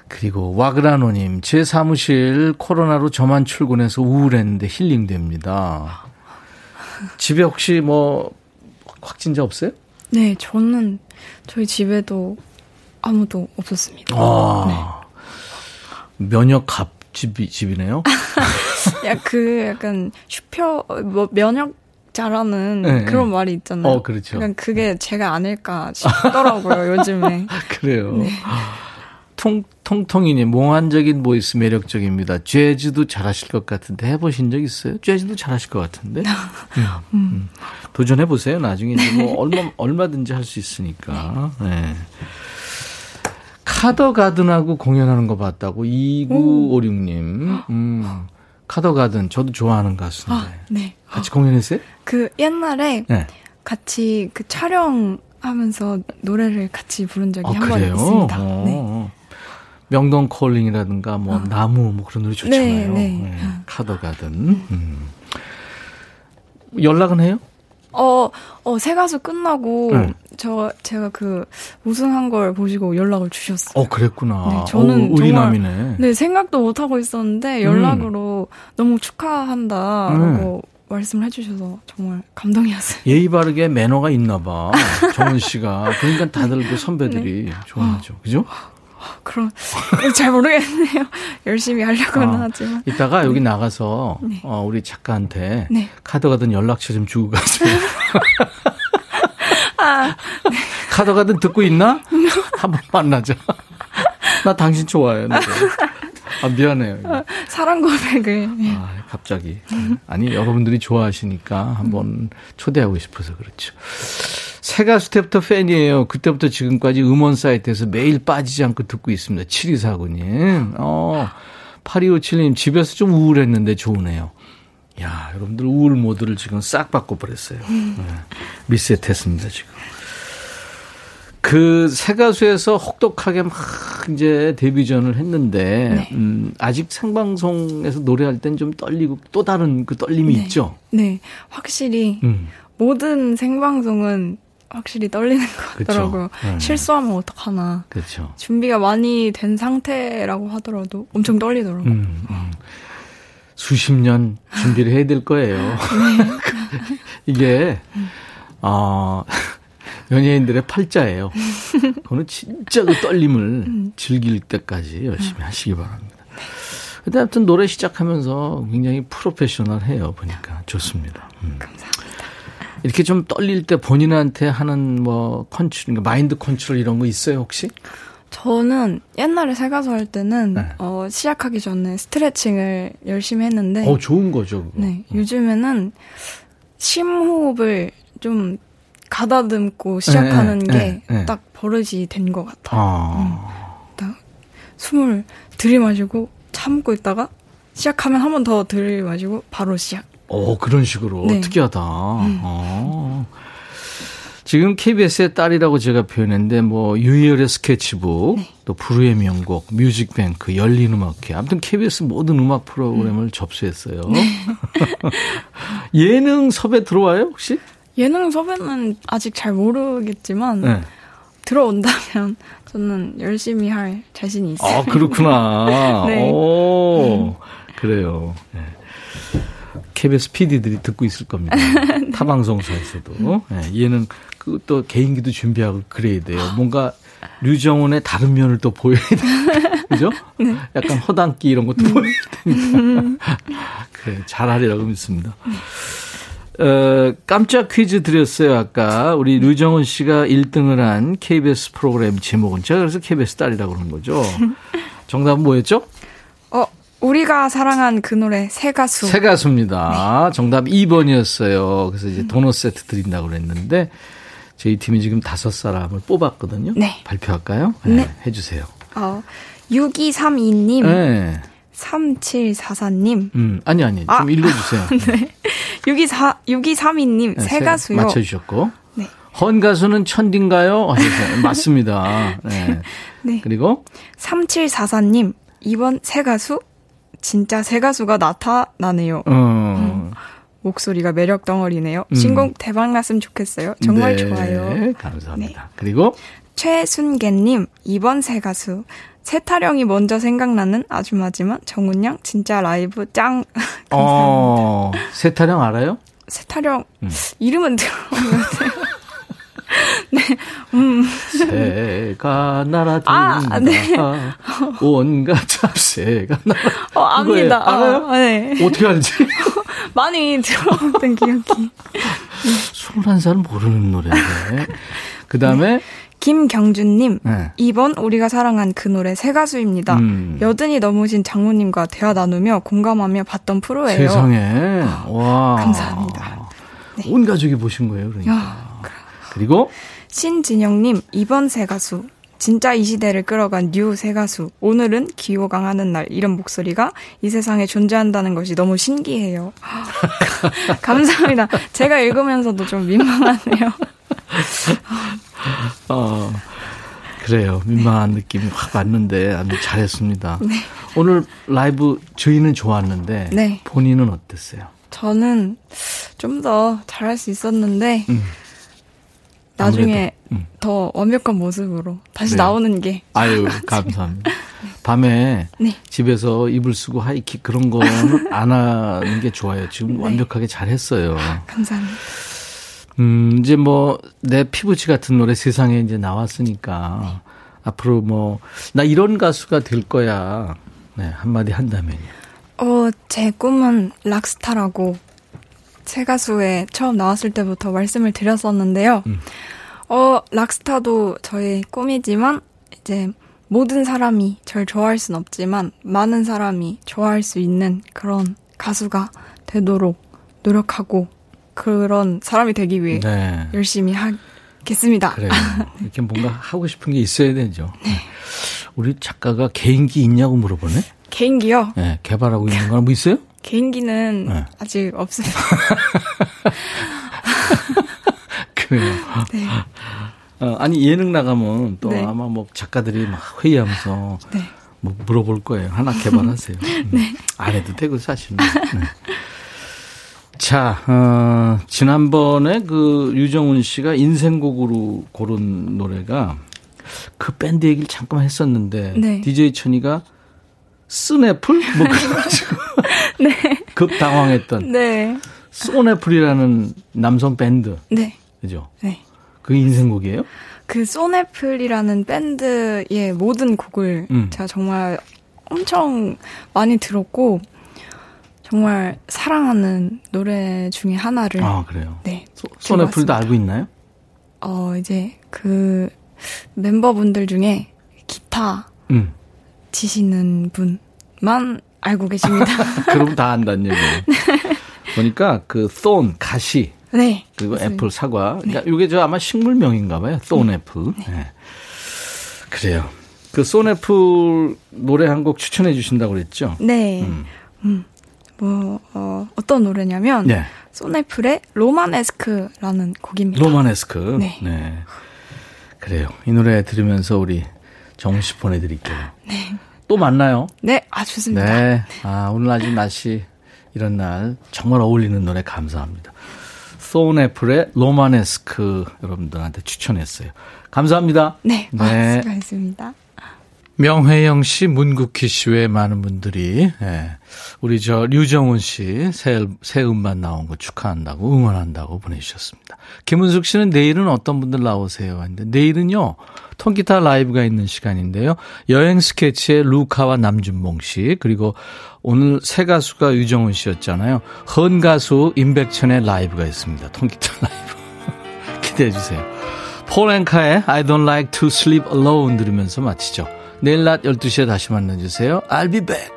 그리고 와그라노님 제 사무실 코로나로 저만 출근해서 우울했는데 힐링됩니다. 집에 혹시 뭐 확진자 없어요? 네 저는 저희 집에도 아무도 없었습니다. 아, 네. 면역 갑집이 집이네요. 야, 그 약간 슈퍼 뭐 면역 잘하는 네, 그런 네. 말이 있잖아요. 어, 그렇죠. 그냥 그게 제가 아닐까 싶더라고요 요즘에. 그래요. 네. 통 통통이님 몽환적인 보이스 매력적입니다. 재즈도 잘하실 것 같은데 해보신 적 있어요? 재즈도 잘하실 것 같은데 음. 음. 도전해 보세요. 나중에 이제 뭐 얼마 얼마든지 할 수 있으니까. 네. 카더가든하고 공연하는 거 봤다고 이구오육님. 음, 카더가든 저도 좋아하는 가수인데 아, 네. 같이 공연했어요? 그 옛날에 네. 같이 그 촬영하면서 노래를 같이 부른 적이 아, 한 번 있습니다. 어. 네. 명동 콜링이라든가 뭐 어. 나무 뭐 그런 노래 좋잖아요. 네, 네. 네. 카더가든 음. 연락은 해요? 어, 어, 새 가수 끝나고 네. 저 제가 그 우승한 걸 보시고 연락을 주셨어요. 어, 그랬구나. 네, 저는 오, 의리남이네. 정말 네 생각도 못 하고 있었는데 연락으로 음. 너무 축하한다라고 네. 말씀을 해주셔서 정말 감동이었어요. 예의 바르게 매너가 있나봐 정은 씨가. 그러니까 다들 그 선배들이 네. 좋아하죠, 그죠? 그럼 잘 모르겠네요. 열심히 하려고는 아, 하지만 이따가 여기 네. 나가서 네. 어, 우리 작가한테 네. 카더가든 연락처 좀 주고 가세요. 아, 네. 카더가든 듣고 있나? 한번 만나자. 나 당신 좋아해요. 아, 미안해요. 아, 사랑 고백을 아, 갑자기 아니 여러분들이 좋아하시니까 한번 초대하고 싶어서 그렇죠. 새 가수 때부터 팬이에요. 그때부터 지금까지 음원 사이트에서 매일 빠지지 않고 듣고 있습니다. 칠이사구님. 어, 팔이오칠님 집에서 좀 우울했는데 좋으네요. 야, 여러분들 우울 모드를 지금 싹 바꿔버렸어요. 네, 리셋했습니다 지금. 그 새 가수에서 혹독하게 막 이제 데뷔전을 했는데 네. 음, 아직 생방송에서 노래할 땐 좀 떨리고 또 다른 그 떨림이 네. 있죠. 네, 확실히. 음. 모든 생방송은 확실히 떨리는 것 같더라고요. 네. 실수하면 어떡하나. 그쵸. 준비가 많이 된 상태라고 하더라도 엄청 떨리더라고요. 음, 음. 수십 년 준비를 해야 될 거예요. 네. 이게 어, 연예인들의 팔자예요. 그거는 진짜 그 떨림을 음. 즐길 때까지 열심히 음. 하시기 바랍니다. 근데 아무튼 노래 시작하면서 굉장히 프로페셔널해요. 보니까 좋습니다. 음. 감사합니다. 이렇게 좀 떨릴 때 본인한테 하는 뭐 컨트롤, 마인드 컨트롤 이런 거 있어요 혹시? 저는 옛날에 새 가수 할 때는 네. 어, 시작하기 전에 스트레칭을 열심히 했는데. 어 좋은 거죠. 그거. 네, 음. 요즘에는 심호흡을 좀 가다듬고 시작하는 게 딱 버릇이 된 것 같아요. 아. 음. 딱 숨을 들이마시고 참고 있다가 시작하면 한 번 더 들이마시고 바로 시작. 어, 그런 식으로. 네. 특이하다. 음. 어. 지금 케이비에스의 딸이라고 제가 표현했는데, 뭐, 유희열의 스케치북, 네. 또 불후의 명곡, 뮤직뱅크, 열린 음악회. 아무튼 케이비에스 모든 음악 프로그램을 음. 접수했어요. 네. 예능 섭외 들어와요, 혹시? 예능 섭외는 아직 잘 모르겠지만, 네. 들어온다면 저는 열심히 할 자신이 있어요. 아, 그렇구나. 네. 오, 그래요. 네. 케이비에스 피디들이 듣고 있을 겁니다. 네. 타 방송사에서도. 네, 얘는 그 또 개인기도 준비하고 그래야 돼요. 뭔가 류정훈의 다른 면을 또 보여야 돼요. 그죠? 네. 약간 허당끼 이런 것도 음. 보여야 되니까. 그래, 잘하리라고 믿습니다. 어, 깜짝 퀴즈 드렸어요. 아까 우리 류정훈 씨가 일 등을 한 케이비에스 프로그램 제목은 제가 그래서 케이비에스 딸이라고 그러는 거죠. 정답은 뭐였죠? 어. 우리가 사랑한 그 노래 새 가수. 새 가수입니다. 네. 정답 이 번이었어요. 그래서 이제 도넛 세트 드린다고 그랬는데 저희 팀이 지금 다섯 사람을 뽑았거든요. 네. 발표할까요? 네. 네. 해주세요. 어, 육이삼이 님, 네. 삼칠사사 님. 음, 아니 아니 좀 아. 읽어주세요. 네. 육이사 육이삼이 님 네, 새 가수요. 맞춰주셨고. 네. 헌 가수는 천딘가요? 맞습니다. 네. 네. 그리고 삼칠사사 님 이번 새 가수. 진짜 새 가수가 나타나네요. 어. 음. 목소리가 매력 덩어리네요. 신곡 음. 대박 났으면 좋겠어요. 정말 네, 좋아요. 감사합니다. 네. 그리고 최순계님 이번 새 가수 세타령이 먼저 생각나는 아줌마지만 정훈 양 진짜 라이브 짱. 감사합니다. 어, 세타령 알아요? 세타령 음. 이름은 들어본 것 같아요. 네, 음. 새가 날아든다. 아, 네. 온갖 잡새가 날아. 어, 압니다. 어, 알아요? 네. 어떻게 알지? 많이 들어봤던 기억이. 스물한 살은 모르는 노래인데. 그 다음에. 네. 김경준님, 네. 이번 우리가 사랑한 그 노래 새 가수입니다. 음. 여든이 넘으신 장모님과 대화 나누며 공감하며 봤던 프로예요. 세상에. 와. 감사합니다. 네. 온 가족이 보신 거예요, 그러니까. 야. 그리고 신진영님 이번 새 가수 진짜 이 시대를 끌어간 뉴 새 가수 오늘은 기호강하는 날 이런 목소리가 이 세상에 존재한다는 것이 너무 신기해요. 감사합니다. 제가 읽으면서도 좀 민망하네요. 어, 그래요. 민망한 네. 느낌이 확 왔는데 아주 잘했습니다. 네. 오늘 라이브 저희는 좋았는데 네. 본인은 어땠어요? 저는 좀 더 잘할 수 있었는데 음. 나중에 음. 더 완벽한 모습으로 다시 그래요. 나오는 게. 아유, 감사합니다. 네. 밤에 네. 집에서 이불 쓰고 하이킥 그런 거는 안 하는 게 좋아요. 지금 네. 완벽하게 잘 했어요. 감사합니다. 음, 이제 뭐, 내 피부치 같은 노래 세상에 이제 나왔으니까. 네. 앞으로 뭐, 나 이런 가수가 될 거야. 네, 한마디 한다면요. 어, 제 꿈은 락스타라고. 새 가수에 처음 나왔을 때부터 말씀을 드렸었는데요. 음. 어, 락스타도 저의 꿈이지만 이제 모든 사람이 절 좋아할 순 없지만 많은 사람이 좋아할 수 있는 그런 가수가 되도록 노력하고 그런 사람이 되기 위해 네. 열심히 하겠습니다. 그래요. 이렇게 뭔가 하고 싶은 게 있어야 되죠. 네. 우리 작가가 개인기 있냐고 물어보네. 개인기요? 네, 개발하고 있는 거 뭐 있어요? 개인기는 네. 아직 없습니다. 그래요. 네. 어, 아니 예능 나가면 또 네. 아마 뭐 작가들이 막 회의하면서 네. 뭐 물어볼 거예요. 하나 개발하세요. 네. 안 해도 되고 사실은. 네. 자, 어, 지난번에 그 류정훈 씨가 인생곡으로 고른 노래가 그 밴드 얘기를 잠깐 했었는데 네. 디제이 천이가 쏜애플? 뭐 그래가지고 네. 급당황했던 네. 쏜애플이라는 남성 밴드 네. 그죠? 네. 그게 인생곡이에요? 그 쏜애플이라는 밴드의 모든 곡을 음. 제가 정말 엄청 많이 들었고 정말 사랑하는 노래 중에 하나를 아 그래요? 네, 쏜애플도 알고 있나요? 어 이제 그 멤버분들 중에 기타 음. 지시는 분만 알고 계십니다. 그럼 다 안다는 얘기예요. 네. 보니까 그 쏜, 가시 네. 그리고 맞습니다. 애플, 사과 그러니까 네. 이게 저 아마 식물명인가 봐요. 쏜 애플 네. 네. 그래요. 그 쏜 애플 노래 한 곡 추천해 주신다고 그랬죠? 네. 음. 음. 뭐 어, 어떤 노래냐면 네. 쏜애플의 로마네스크라는 곡입니다. 로마네스크. 네. 네. 그래요. 이 노래 들으면서 우리 정우 씨 보내드릴게요. 네. 또 만나요. 네. 아 좋습니다. 네. 아 오늘 아주 날씨 이런 날 정말 어울리는 노래 감사합니다. 쏜애플의 로마네스크 여러분들한테 추천했어요. 감사합니다. 네. 네. 수고하셨습니다. 명혜영 씨, 문국희 씨 외 많은 분들이 예, 우리 저 류정훈 씨 새, 새 음반 나온 거 축하한다고 응원한다고 보내주셨습니다. 김은숙 씨는 내일은 어떤 분들 나오세요? 하는데 내일은요. 통기타 라이브가 있는 시간인데요. 여행 스케치의 루카와 남준봉 씨 그리고 오늘 새 가수가 류정훈 씨였잖아요. 헌 가수 임백천의 라이브가 있습니다. 통기타 라이브 기대해 주세요. 폴 앵카의 I don't like to sleep alone 들으면서 마치죠. 내일 낮 열두 시에 다시 만나주세요. I'll be back.